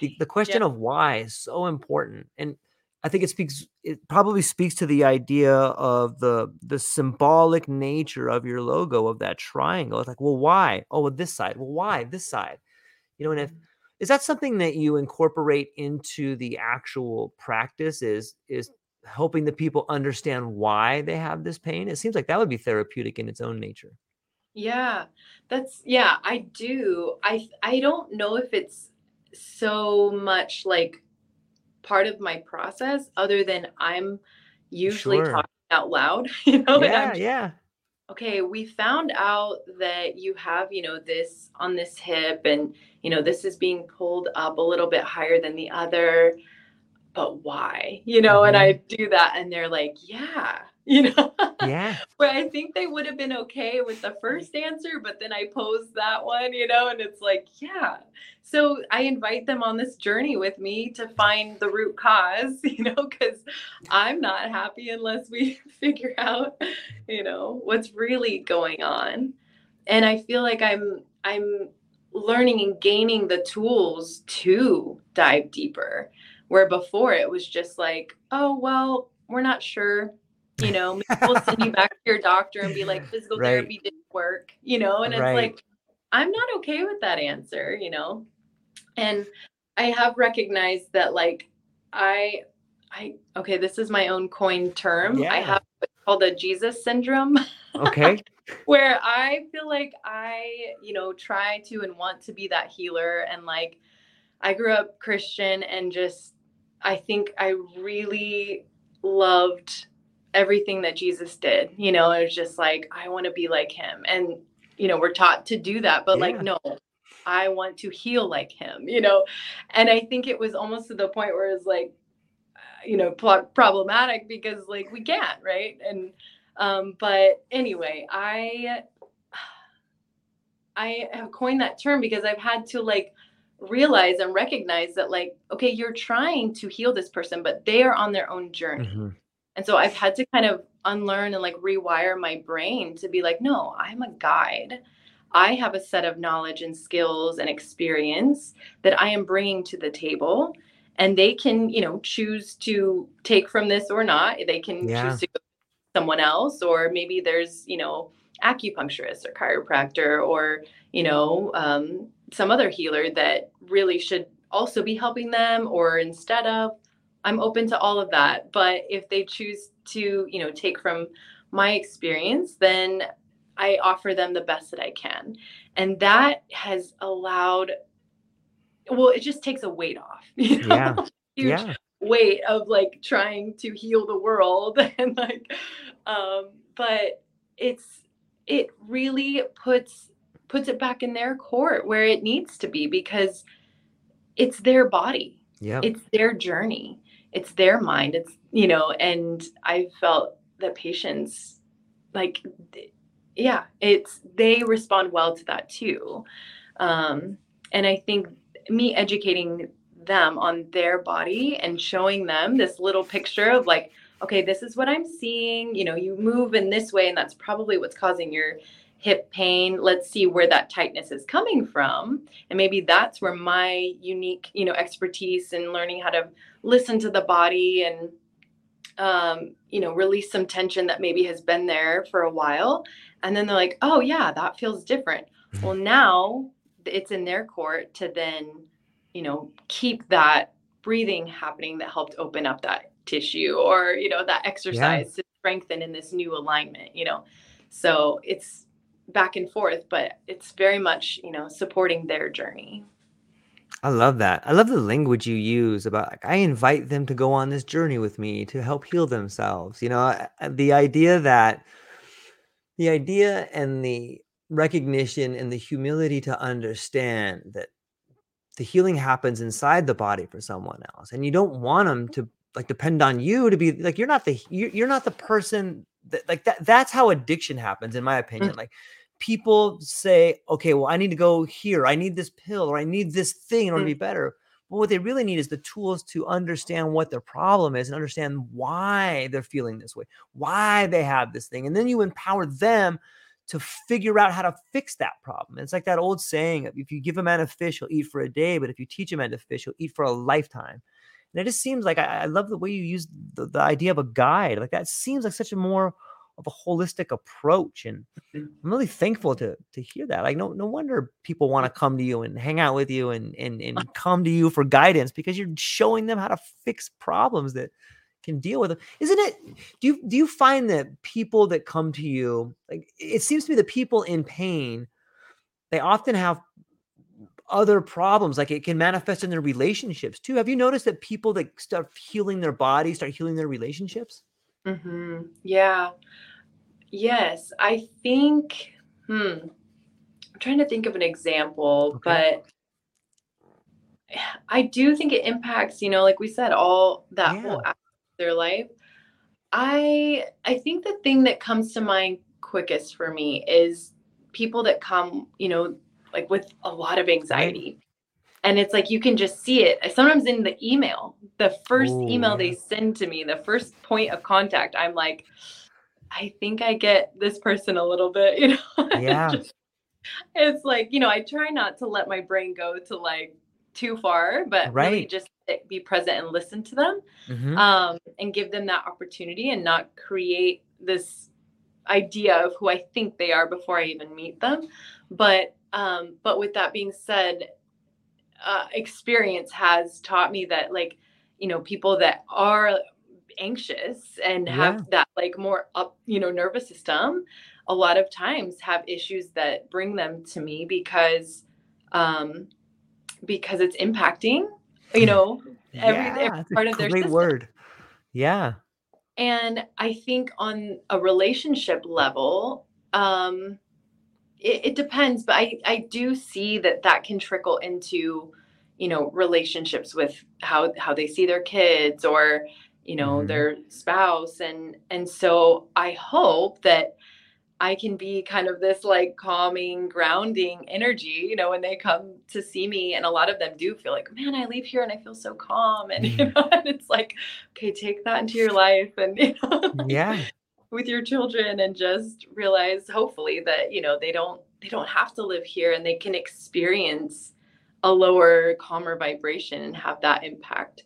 the, the question yeah. of why is so important. And I think it speaks, it probably speaks to the idea of the, the symbolic nature of your logo, of that triangle. It's like, well, why? Oh, well, this side. Well, why this side? You know, and if, is that something that you incorporate into the actual practice is, is helping the people understand why they have this pain? It seems like that would be therapeutic in its own nature. Yeah, that's, yeah, I do. I, I don't know if it's so much like part of my process other than I'm usually sure. talking out loud, you know, yeah, and I'm just, yeah. okay, we found out that you have, you know, this on this hip and, you know, this is being pulled up a little bit higher than the other, but why, you know, mm-hmm. and I do that and they're like, yeah, you know, yeah. Where I think they would have been okay with the first answer, but then I posed that one, you know, and it's like, yeah. So I invite them on this journey with me to find the root cause, you know, because I'm not happy unless we figure out, you know, what's really going on. And I feel like I'm, I'm learning and gaining the tools to dive deeper, where before it was just like, oh, well, we're not sure. You know, maybe we'll send you back to your doctor and be like, physical right. therapy didn't work, you know, and it's right. like, I'm not okay with that answer, you know, and I have recognized that, like, I, I, okay, this is my own coined term. Yeah. I have what's called a Jesus syndrome. Okay. Where I feel like I, you know, try to and want to be that healer. And like, I grew up Christian and just, I think I really loved everything that Jesus did, you know, it was just like, I want to be like him. And, you know, we're taught to do that, but yeah. like, no, I want to heal like him, you know? And I think it was almost to the point where it's like, you know, pl- problematic because like we can't, right. And, um, but anyway, I, I have coined that term because I've had to like realize and recognize that like, okay, you're trying to heal this person, but they are on their own journey. Mm-hmm. And so I've had to kind of unlearn and like rewire my brain to be like, no, I'm a guide. I have a set of knowledge and skills and experience that I am bringing to the table, and they can, you know, choose to take from this or not. They can yeah. choose to go to someone else, or maybe there's, you know, acupuncturist or chiropractor or, you know, um, some other healer that really should also be helping them or instead of. I'm open to all of that. But if they choose to, you know, take from my experience, then I offer them the best that I can. And that has allowed, well, it just takes a weight off, you know, yeah. huge yeah. weight of like trying to heal the world. And like, um, but it's, it really puts, puts it back in their court where it needs to be, because it's their body. Yeah, it's their journey. It's their mind. It's, you know, and I felt that patients like, yeah, it's, they respond well to that too. Um, and I think me educating them on their body and showing them this little picture of like, okay, this is what I'm seeing. You know, you move in this way and that's probably what's causing your hip pain. Let's see where that tightness is coming from. And maybe that's where my unique, you know, expertise in learning how to listen to the body and, um, you know, release some tension that maybe has been there for a while. And then they're like, oh yeah, that feels different. Well, now it's in their court to then, you know, keep that breathing happening that helped open up that tissue or, you know, that exercise yeah. to strengthen in this new alignment, you know? So it's, back and forth, but it's very much, you know, supporting their journey. I love that. I love the language you use about, like, I invite them to go on this journey with me to help heal themselves. You know, the idea that the idea and the recognition and the humility to understand that the healing happens inside the body for someone else. And you don't want them to like depend on you to be like, you're not the, you're not the person that like that. That's how addiction happens, in my opinion. Mm-hmm. Like, people say, okay, well, I need to go here. I need this pill or I need this thing in order to be better. But what they really need is the tools to understand what their problem is and understand why they're feeling this way, why they have this thing. And then you empower them to figure out how to fix that problem. And it's like that old saying, if you give a man a fish, he'll eat for a day. But if you teach a man to fish, he'll eat for a lifetime. And it just seems like, I, I love the way you use the, the idea of a guide. Like, that seems like such a more of a holistic approach. And I'm really thankful to, to hear that. Like, no, no wonder people want to come to you and hang out with you and, and, and come to you for guidance, because you're showing them how to fix problems that can deal with them. Isn't it? Do you, do you find that people that come to you, like, it seems to me that people in pain, they often have other problems. Like, it can manifest in their relationships too. Have you noticed that people that start healing their body, start healing their relationships? Mm-hmm. Yeah. Yes, I think, hmm, I'm trying to think of an example, okay. but I do think it impacts, you know, like we said, all that yeah. whole aspect of their life. I I think the thing that comes to mind quickest for me is people that come, you know, like with a lot of anxiety. And it's like, you can just see it sometimes in the email, the first Ooh, email yeah. they send to me, the first point of contact. I'm like, I think I get this person a little bit, you know, yeah. it's, just, it's like, you know, I try not to let my brain go to like too far, but right. really just be present and listen to them mm-hmm. um, and give them that opportunity and not create this idea of who I think they are before I even meet them. But, um, but with that being said, Uh, experience has taught me that, like, you know, people that are anxious and yeah. have that like more up, you know, nervous system, a lot of times have issues that bring them to me because, um, because it's impacting, you know, every, yeah, every part of their system. Great word. Yeah. And I think on a relationship level, um, It, it depends, but I, I do see that that can trickle into, you know, relationships with how, how they see their kids or, you know, mm-hmm. their spouse. And, and so I hope that I can be kind of this like calming, grounding energy, you know, when they come to see me. And a lot of them do feel like, man, I leave here and I feel so calm. And, mm-hmm. you know, and it's like, okay, take that into your life. And, you know, yeah. with your children, and just realize hopefully that, you know, they don't, they don't have to live here, and they can experience a lower, calmer vibration and have that impact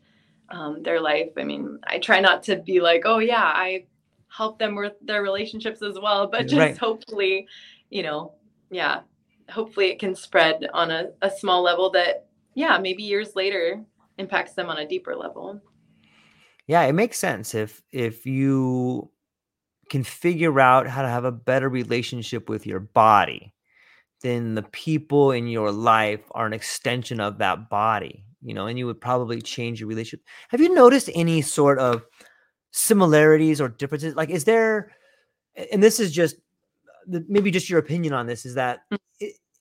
um, their life. I mean, I try not to be like, oh yeah, I help them with their relationships as well, but just right. hopefully, you know, yeah, hopefully it can spread on a, a small level that, yeah, maybe years later impacts them on a deeper level. Yeah. It makes sense. If, if you can figure out how to have a better relationship with your body, then the people in your life are an extension of that body, you know, and you would probably change your relationship. Have you noticed any sort of similarities or differences? Like, is there, and this is just maybe just your opinion on this, is that,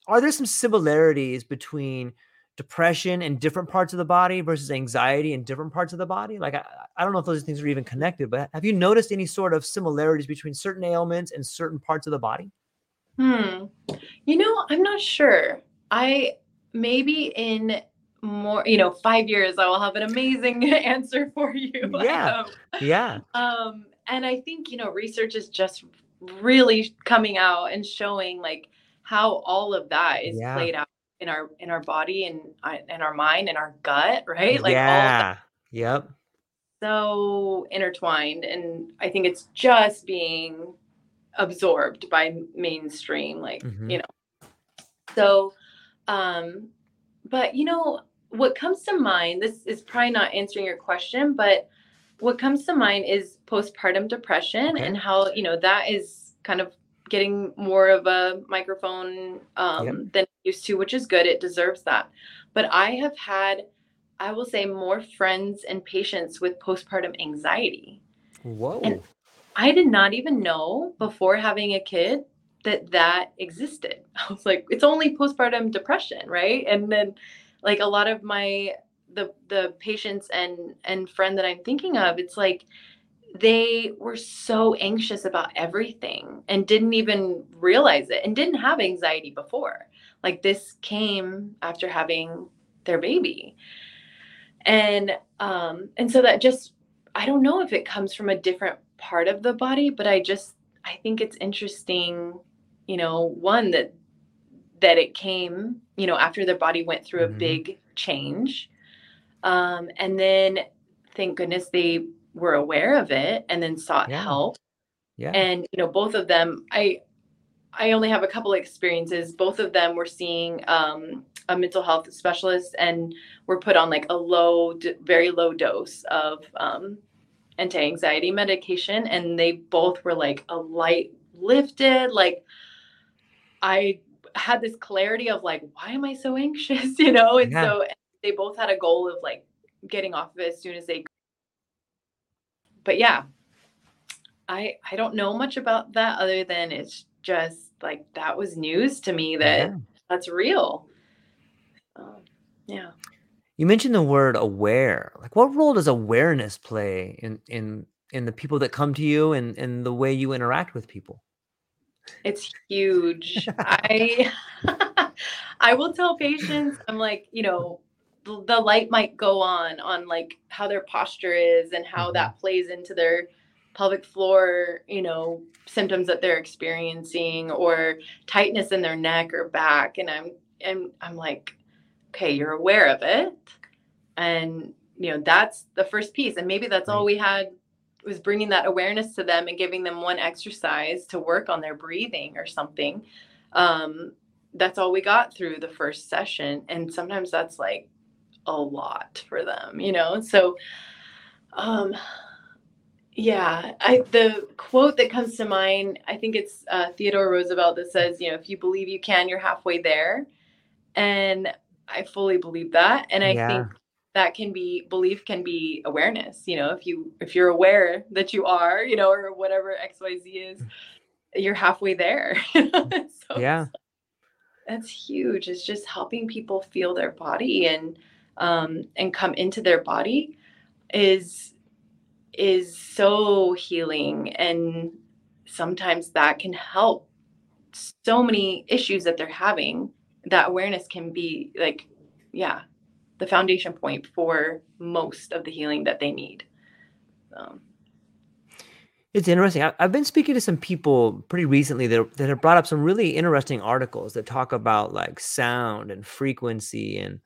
are there some similarities between depression in different parts of the body versus anxiety in different parts of the body? Like, I, I don't know if those things are even connected, but have you noticed any sort of similarities between certain ailments and certain parts of the body? Hmm. You know, I'm not sure. I maybe in more, you know, five years, I will have an amazing answer for you. Yeah. Yeah. Um, and I think, you know, research is just really coming out and showing like how all of that is yeah. played out in our, in our body and in our mind and our gut, right? Like yeah. all of that. Yep. So intertwined. And I think it's just being absorbed by mainstream, like, mm-hmm. you know, so, um, but you know, what comes to mind, this is probably not answering your question, but what comes to mind is postpartum depression okay. and how, you know, that is kind of getting more of a microphone um, yep. than used to, which is good. It deserves that. But I have had, I will say, more friends and patients with postpartum anxiety. Whoa. And I did not even know before having a kid that that existed. I was like, it's only postpartum depression, right? And then like a lot of my, the the patients and, and friend that I'm thinking of, it's like, they were so anxious about everything and didn't even realize it and didn't have anxiety before. Like this came after having their baby. And, um, and so that just, I don't know if it comes from a different part of the body, but I just, I think it's interesting, you know, one that, that it came, you know, after their body went through mm-hmm. a big change. Um, and then thank goodness they were aware of it and then sought yeah. help. Yeah. And, you know, both of them, I, I only have a couple experiences. Both of them were seeing um, a mental health specialist and were put on like a low, d- very low dose of um, anti-anxiety medication. And they both were like a light lifted. Like I had this clarity of like, why am I so anxious? You know? And yeah. so they both had a goal of like getting off of it as soon as they could. But yeah, I, I don't know much about that other than it's just like, that was news to me that yeah. that's real. Um, yeah. You mentioned the word aware. Like, what role does awareness play in, in, in the people that come to you and, and the way you interact with people? It's huge. I, I will tell patients, I'm like, you know, the, the light might go on, on like how their posture is and how mm-hmm. that plays into their pelvic floor, you know, symptoms that they're experiencing or tightness in their neck or back. And I'm, and I'm like, okay, you're aware of it. And, you know, that's the first piece. And maybe that's all we had was bringing that awareness to them and giving them one exercise to work on their breathing or something. Um, that's all we got through the first session. And sometimes that's like a lot for them, you know? So, um, yeah, I, the quote that comes to mind, I think it's uh, Theodore Roosevelt that says, you know, if you believe you can, you're halfway there. And I fully believe that. And I yeah. think that can be, belief can be awareness. You know, if you, if you're aware that you are, you know, or whatever X Y Z is, you're halfway there. So yeah. That's huge. It's just helping people feel their body and, um, and come into their body is, is so healing. And sometimes that can help so many issues that they're having. That awareness can be like, yeah, the foundation point for most of the healing that they need. Um, it's interesting. I've been speaking to some people pretty recently that that have brought up some really interesting articles that talk about like sound and frequency and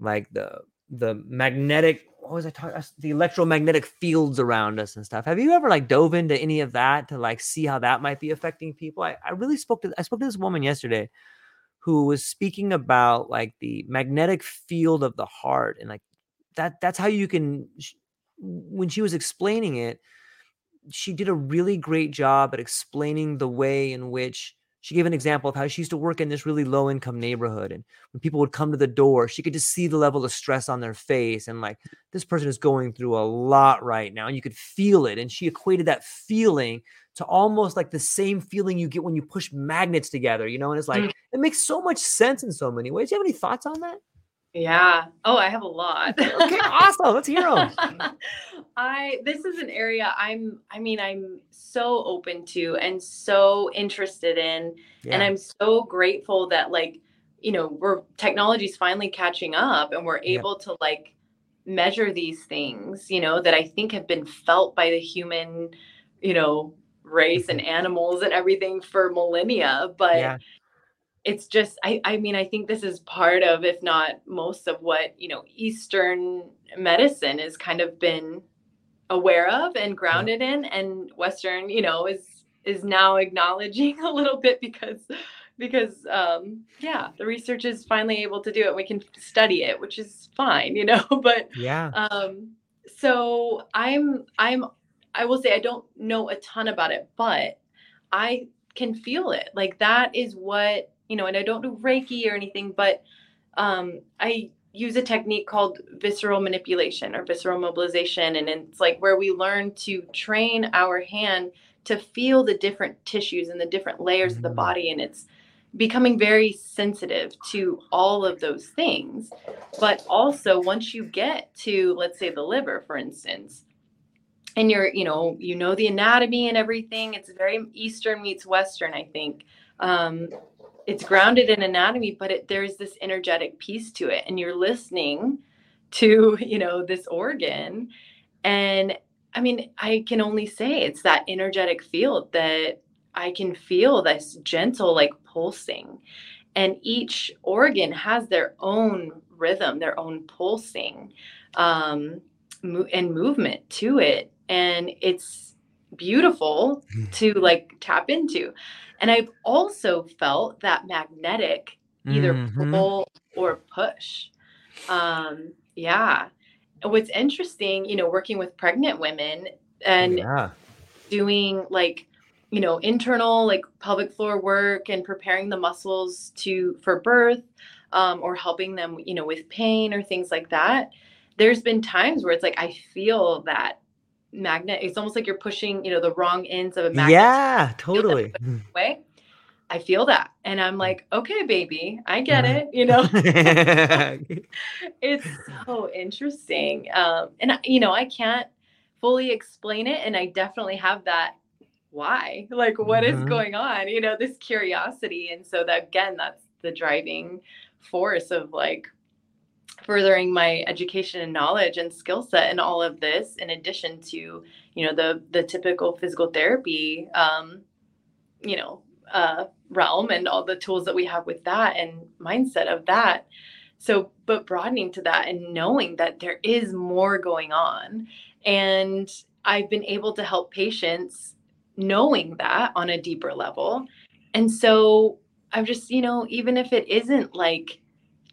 like the the magnetic, what was I talking, the electromagnetic fields around us and stuff. Have you ever like dove into any of that to like see how that might be affecting people? I, I really spoke to, I spoke to this woman yesterday who was speaking about like the magnetic field of the heart. And like that, that's how you can, when she was explaining it, she did a really great job at explaining the way in which she gave an example of how she used to work in this really low income neighborhood. And when people would come to the door, she could just see the level of stress on their face. And like, this person is going through a lot right now and you could feel it. And she equated that feeling to almost like the same feeling you get when you push magnets together, you know? And it's like, it makes so much sense in so many ways. Do you have any thoughts on that? Yeah. Oh, I have a lot. Okay. Awesome. Let's hear them. I, this is an area I'm, I mean, I'm so open to and so interested in, yeah. and I'm so grateful that like, you know, we're technology's finally catching up and we're able yeah. to like measure these things, you know, that I think have been felt by the human, you know, race and animals and everything for millennia. But yeah. it's just, I, I mean, I think this is part of, if not most of what, you know, Eastern medicine has kind of been aware of and grounded yeah. in, and Western, you know, is, is now acknowledging a little bit because, because, um, yeah, the research is finally able to do it. We can study it, which is fine, you know, but, yeah. um, so I'm, I'm, I will say I don't know a ton about it, but I can feel it. Like that is what, you know, and I don't do Reiki or anything, but um, I use a technique called visceral manipulation or visceral mobilization. And it's like where we learn to train our hand to feel the different tissues and the different layers mm-hmm. of the body. And it's becoming very sensitive to all of those things. But also once you get to, let's say the liver, for instance, and you're, you know, you know, the anatomy and everything, it's very Eastern meets Western, I think. Um, it's grounded in anatomy, but it, there's this energetic piece to it. And you're listening to, you know, this organ. And I mean, I can only say it's that energetic field that I can feel this gentle, like pulsing. And each organ has their own rhythm, their own pulsing, um, mo- and movement to it. And it's beautiful to like tap into. And I've also felt that magnetic, either mm-hmm. pull or push. Um, yeah. What's interesting, you know, working with pregnant women and yeah. doing like, you know, internal like pelvic floor work and preparing the muscles to for birth, um, or helping them, you know, with pain or things like that. There's been times where it's like, I feel that magnet. It's almost like you're pushing, you know, the wrong ends of a magnet. Yeah, totally. Way. I feel that. And I'm like, okay, baby, I get uh-huh. it. You know, it's so interesting. Um, and, you know, I can't fully explain it. And I definitely have that. Why? Like, what uh-huh. is going on? You know, this curiosity. And so that, again, that's the driving force of like furthering my education and knowledge and skill set and all of this, in addition to, you know, the, the typical physical therapy, um, you know, uh, realm and all the tools that we have with that and mindset of that. So, but broadening to that and knowing that there is more going on. And I've been able to help patients knowing that on a deeper level. And so I'm just, you know, even if it isn't like,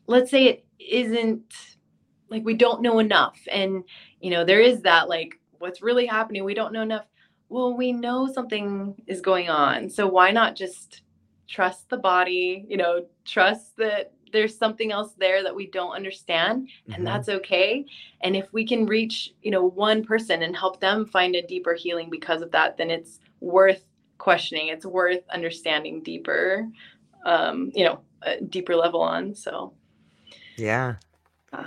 let's say it isn't like, we don't know enough. And, you know, there is that, like, what's really happening. We don't know enough. Well, we know something is going on. So why not just trust the body, you know, trust that there's something else there that we don't understand, and mm-hmm. that's okay. And if we can reach, you know, one person and help them find a deeper healing because of that, then it's worth questioning. It's worth understanding deeper, um, you know, a deeper level on. So. Yeah. Uh,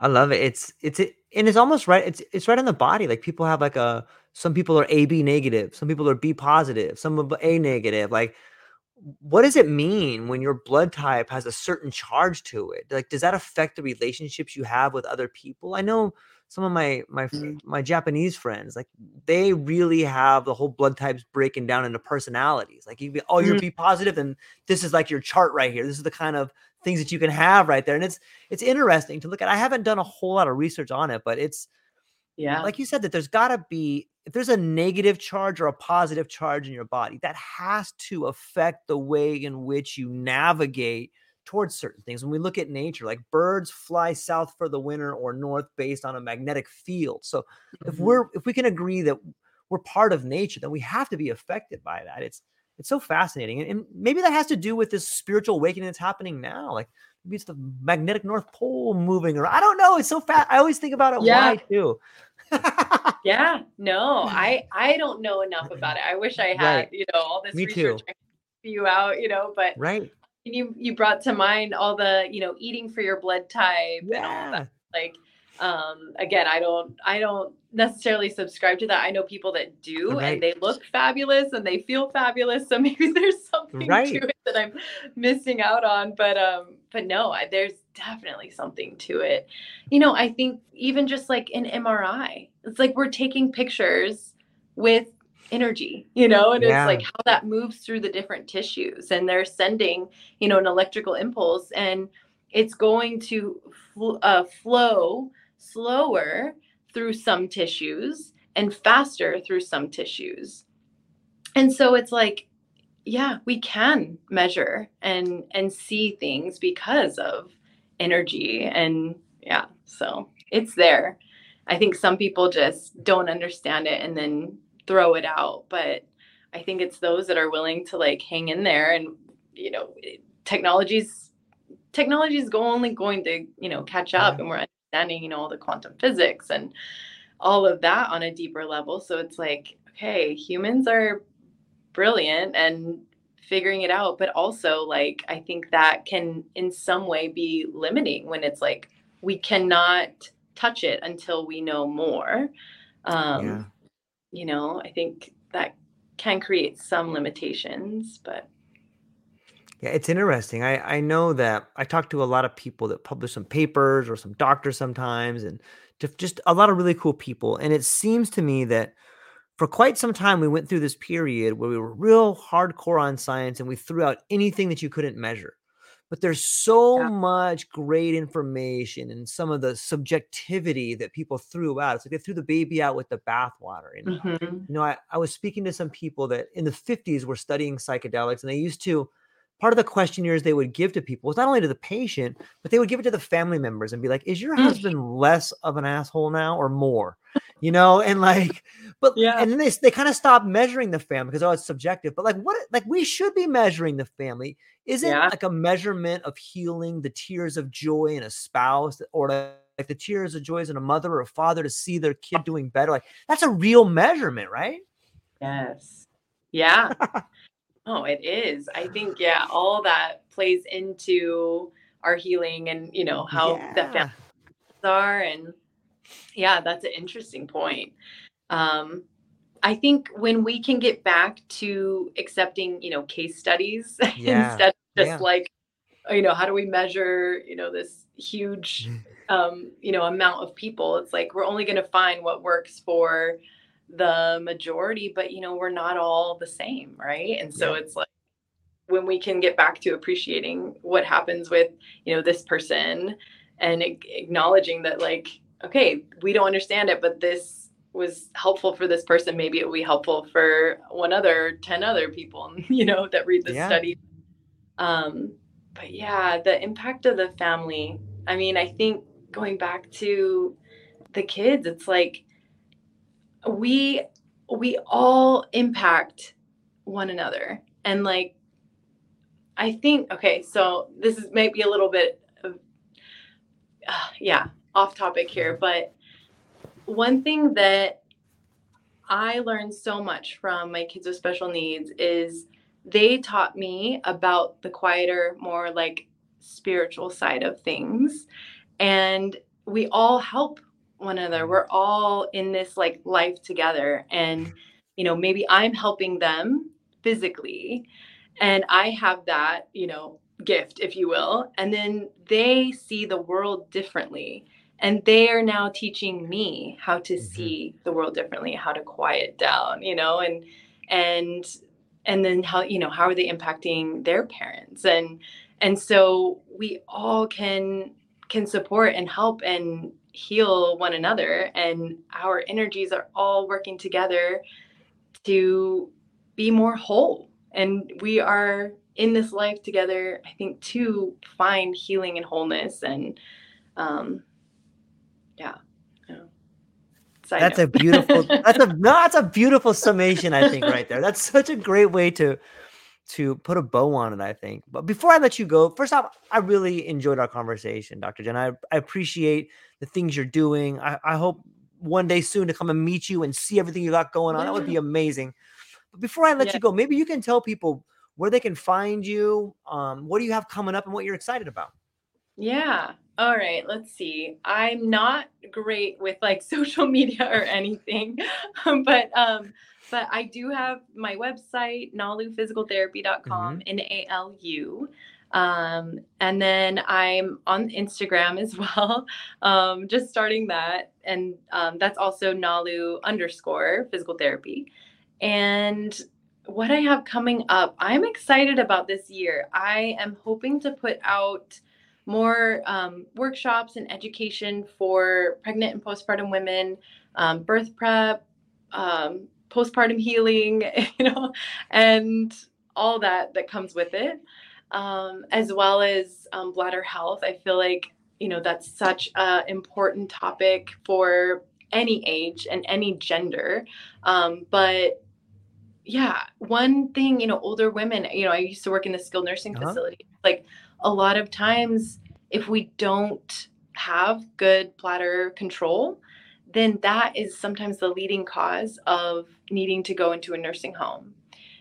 I love it. It's, it's, it, and it's almost right. It's, it's right on the body. Like people have like a, some people are A B negative. Some people are B positive. Some are A negative. Like, what does it mean when your blood type has a certain charge to it? Like, does that affect the relationships you have with other people? I know some of my my mm-hmm. my Japanese friends, like they really have the whole blood types breaking down into personalities. Like, you be, oh, you're mm-hmm. B positive, and this is like your chart right here. This is the kind of things that you can have right there, and it's it's interesting to look at. I haven't done a whole lot of research on it, but it's yeah, like you said, that there's got to be. If there's a negative charge or a positive charge in your body, that has to affect the way in which you navigate towards certain things. When we look at nature, like birds fly south for the winter or north based on a magnetic field. So mm-hmm. if we're, if we can agree that we're part of nature, then we have to be affected by that. It's, it's so fascinating. And, and maybe that has to do with this spiritual awakening that's happening now. Like maybe it's the magnetic North Pole moving, or I don't know. It's so fast. I always think about it. Yeah. Why too? Yeah, no, I, I don't know enough about it. I wish I had, right. you know, all this Me research too. I could spew out, you know, but right. you, you brought to mind all the, you know, eating for your blood type yeah. and all that. Like, um, again, I don't, I don't necessarily subscribe to that. I know people that do right. and they look fabulous and they feel fabulous. So maybe there's something right. to it that I'm missing out on, but, um, but no, I, there's definitely something to it. You know, I think even just like an M R I, it's like we're taking pictures with energy, you know, and yeah. it's like how that moves through the different tissues, and they're sending, you know, an electrical impulse, and it's going to fl- uh, flow slower through some tissues and faster through some tissues. And so it's like, yeah, we can measure and, and see things because of energy. And yeah, so it's there. I think some people just don't understand it and then throw it out. But I think it's those that are willing to like hang in there, and, you know, technology's technology is only going to, you know, catch up, and we're understanding, you know, all the quantum physics and all of that on a deeper level. So it's like, okay, humans are brilliant and figuring it out. But also like, I think that can in some way be limiting when it's like, we cannot touch it until we know more. Um, yeah. You know, I think that can create some limitations, but. Yeah, it's interesting. I, I know that I talk to a lot of people that publish some papers, or some doctors sometimes, and just a lot of really cool people. And it seems to me that for quite some time, we went through this period where we were real hardcore on science, and we threw out anything that you couldn't measure. But there's so yeah. much great information, and some of the subjectivity that people threw out. It's like they threw the baby out with the bathwater. You know, mm-hmm. you know I, I was speaking to some people that in the fifties were studying psychedelics, and they used to, part of the questionnaires they would give to people was not only to the patient, but they would give it to the family members and be like, is your husband less of an asshole now or more? You know, and like, but yeah, and then they, they kind of stopped measuring the family because, oh, it's subjective. But like, what, like we should be measuring the family. Isn't yeah. like a measurement of healing the tears of joy in a spouse, or like the tears of joys in a mother or a father to see their kid doing better. Like that's a real measurement, right? Yes. Yeah. Oh, it is. I think, yeah, all that plays into our healing and, you know, how yeah. the families are. And yeah, that's an interesting point. Um, I think when we can get back to accepting, you know, case studies yeah. instead of just yeah. like, you know, how do we measure, you know, this huge, um, you know, amount of people? It's like, we're only going to find what works for the majority, but, you know, we're not all the same. Right. And so yeah. it's like, when we can get back to appreciating what happens with, you know, this person and acknowledging that, like, okay, we don't understand it, but this was helpful for this person. Maybe it will be helpful for one other, ten other people, you know, that read this yeah. study. Um, but yeah, the impact of the family. I mean, I think going back to the kids, it's like we, we all impact one another. And like, I think, okay, so this is maybe a little bit of, uh, yeah, off topic here, but one thing that I learned so much from my kids with special needs is they taught me about the quieter, more like spiritual side of things. And we all help one another. We're all in this like life together. And, you know, maybe I'm helping them physically and I have that, you know, gift, if you will. And then they see the world differently. And they are now teaching me how to mm-hmm. see the world differently, how to quiet down, you know, and, and, and then how, you know, how are they impacting their parents? And, and so we all can, can support and help and heal one another. And our energies are all working together to be more whole. And we are in this life together, I think, to find healing and wholeness. And, um, yeah. Side that's note. a beautiful, that's a, no, that's a beautiful summation, I think, right there. That's such a great way to, to put a bow on it, I think. But before I let you go, first off, I really enjoyed our conversation, Doctor Jenna. I, I appreciate the things you're doing. I, I hope one day soon to come and meet you and see everything you got going on. Yeah. That would be amazing. But before I let yeah. you go, maybe you can tell people where they can find you. Um, what do you have coming up and what you're excited about? Yeah. All right. Let's see. I'm not great with like social media or anything, but, um, but I do have my website, Nalu Physical Therapy dot com, mm-hmm. N A L U. Um, and then I'm on Instagram as well. Um, just starting that. And, um, that's also Nalu underscore physical therapy. And what I have coming up, I'm excited about this year. I am hoping to put out more um, workshops and education for pregnant and postpartum women, um, birth prep, um, postpartum healing, you know, and all that that comes with it, um, as well as um, bladder health. I feel like, you know, that's such an important topic for any age and any gender. Um, but yeah, one thing, you know, older women, you know, I used to work in the skilled nursing uh-huh. facility, like, a lot of times, if we don't have good bladder control, then that is sometimes the leading cause of needing to go into a nursing home.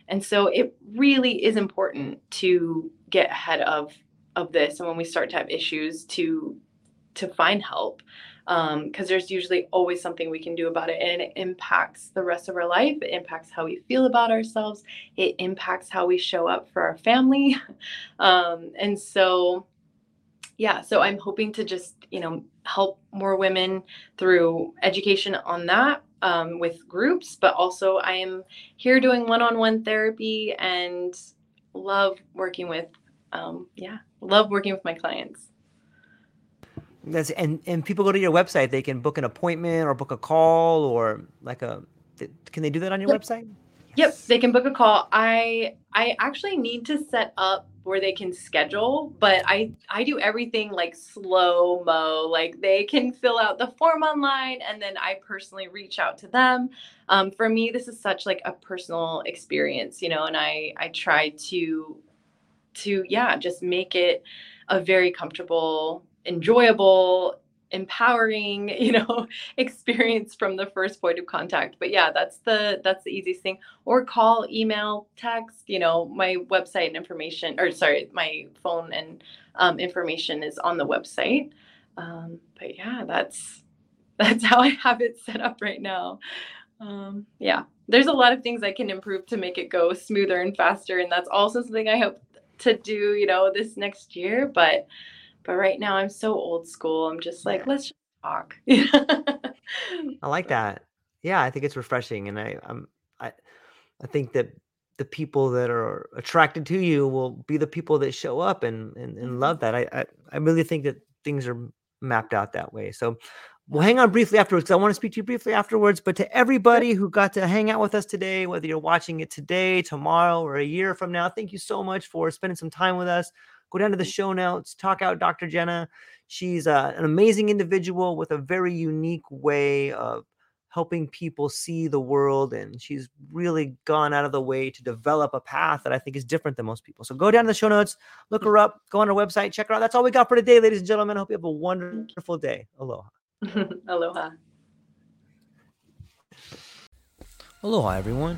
And so it really is important to get ahead of, of this. And when we start to have issues, to, to find help, um, because there's usually always something we can do about it. And it impacts the rest of our life. It impacts how we feel about ourselves. It impacts how we show up for our family. Um, and so, yeah, so I'm hoping to just, you know, help more women through education on that, um, with groups, but also I am here doing one-on-one therapy and love working with, um, yeah, love working with my clients. That's, and, and people go to your website, they can book an appointment or book a call or like a, th- can they do that on your yep. website? Yes. Yep. They can book a call. I, I actually need to set up where they can schedule, but I, I do everything like slow mo, like they can fill out the form online and then I personally reach out to them. Um, for me, this is such like a personal experience, you know, and I, I try to, to, yeah, just make it a very comfortable, enjoyable empowering, you know, experience from the first point of contact. But yeah, that's the, that's the easiest thing. Or call, email, text, you know, my website and information, or sorry, my phone and um, information is on the website. Um, but yeah, that's, that's how I have it set up right now. Um, yeah, there's a lot of things I can improve to make it go smoother and faster. And that's also something I hope to do, you know, this next year, but But right now I'm so old school. I'm just like, let's just talk. I like that. Yeah, I think it's refreshing. And I I'm, I, I think that the people that are attracted to you will be the people that show up and, and, and love that. I, I, I really think that things are mapped out that way. So we'll hang on briefly afterwards. I want to speak to you briefly afterwards. But to everybody who got to hang out with us today, whether you're watching it today, tomorrow, or a year from now, thank you so much for spending some time with us. Go down to the show notes, talk out Doctor Jenna. She's uh, an amazing individual with a very unique way of helping people see the world. And she's really gone out of the way to develop a path that I think is different than most people. So go down to the show notes, look her up, go on her website, check her out. That's all we got for today, ladies and gentlemen. I hope you have a wonderful day. Aloha. Aloha. Aloha, everyone.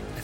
I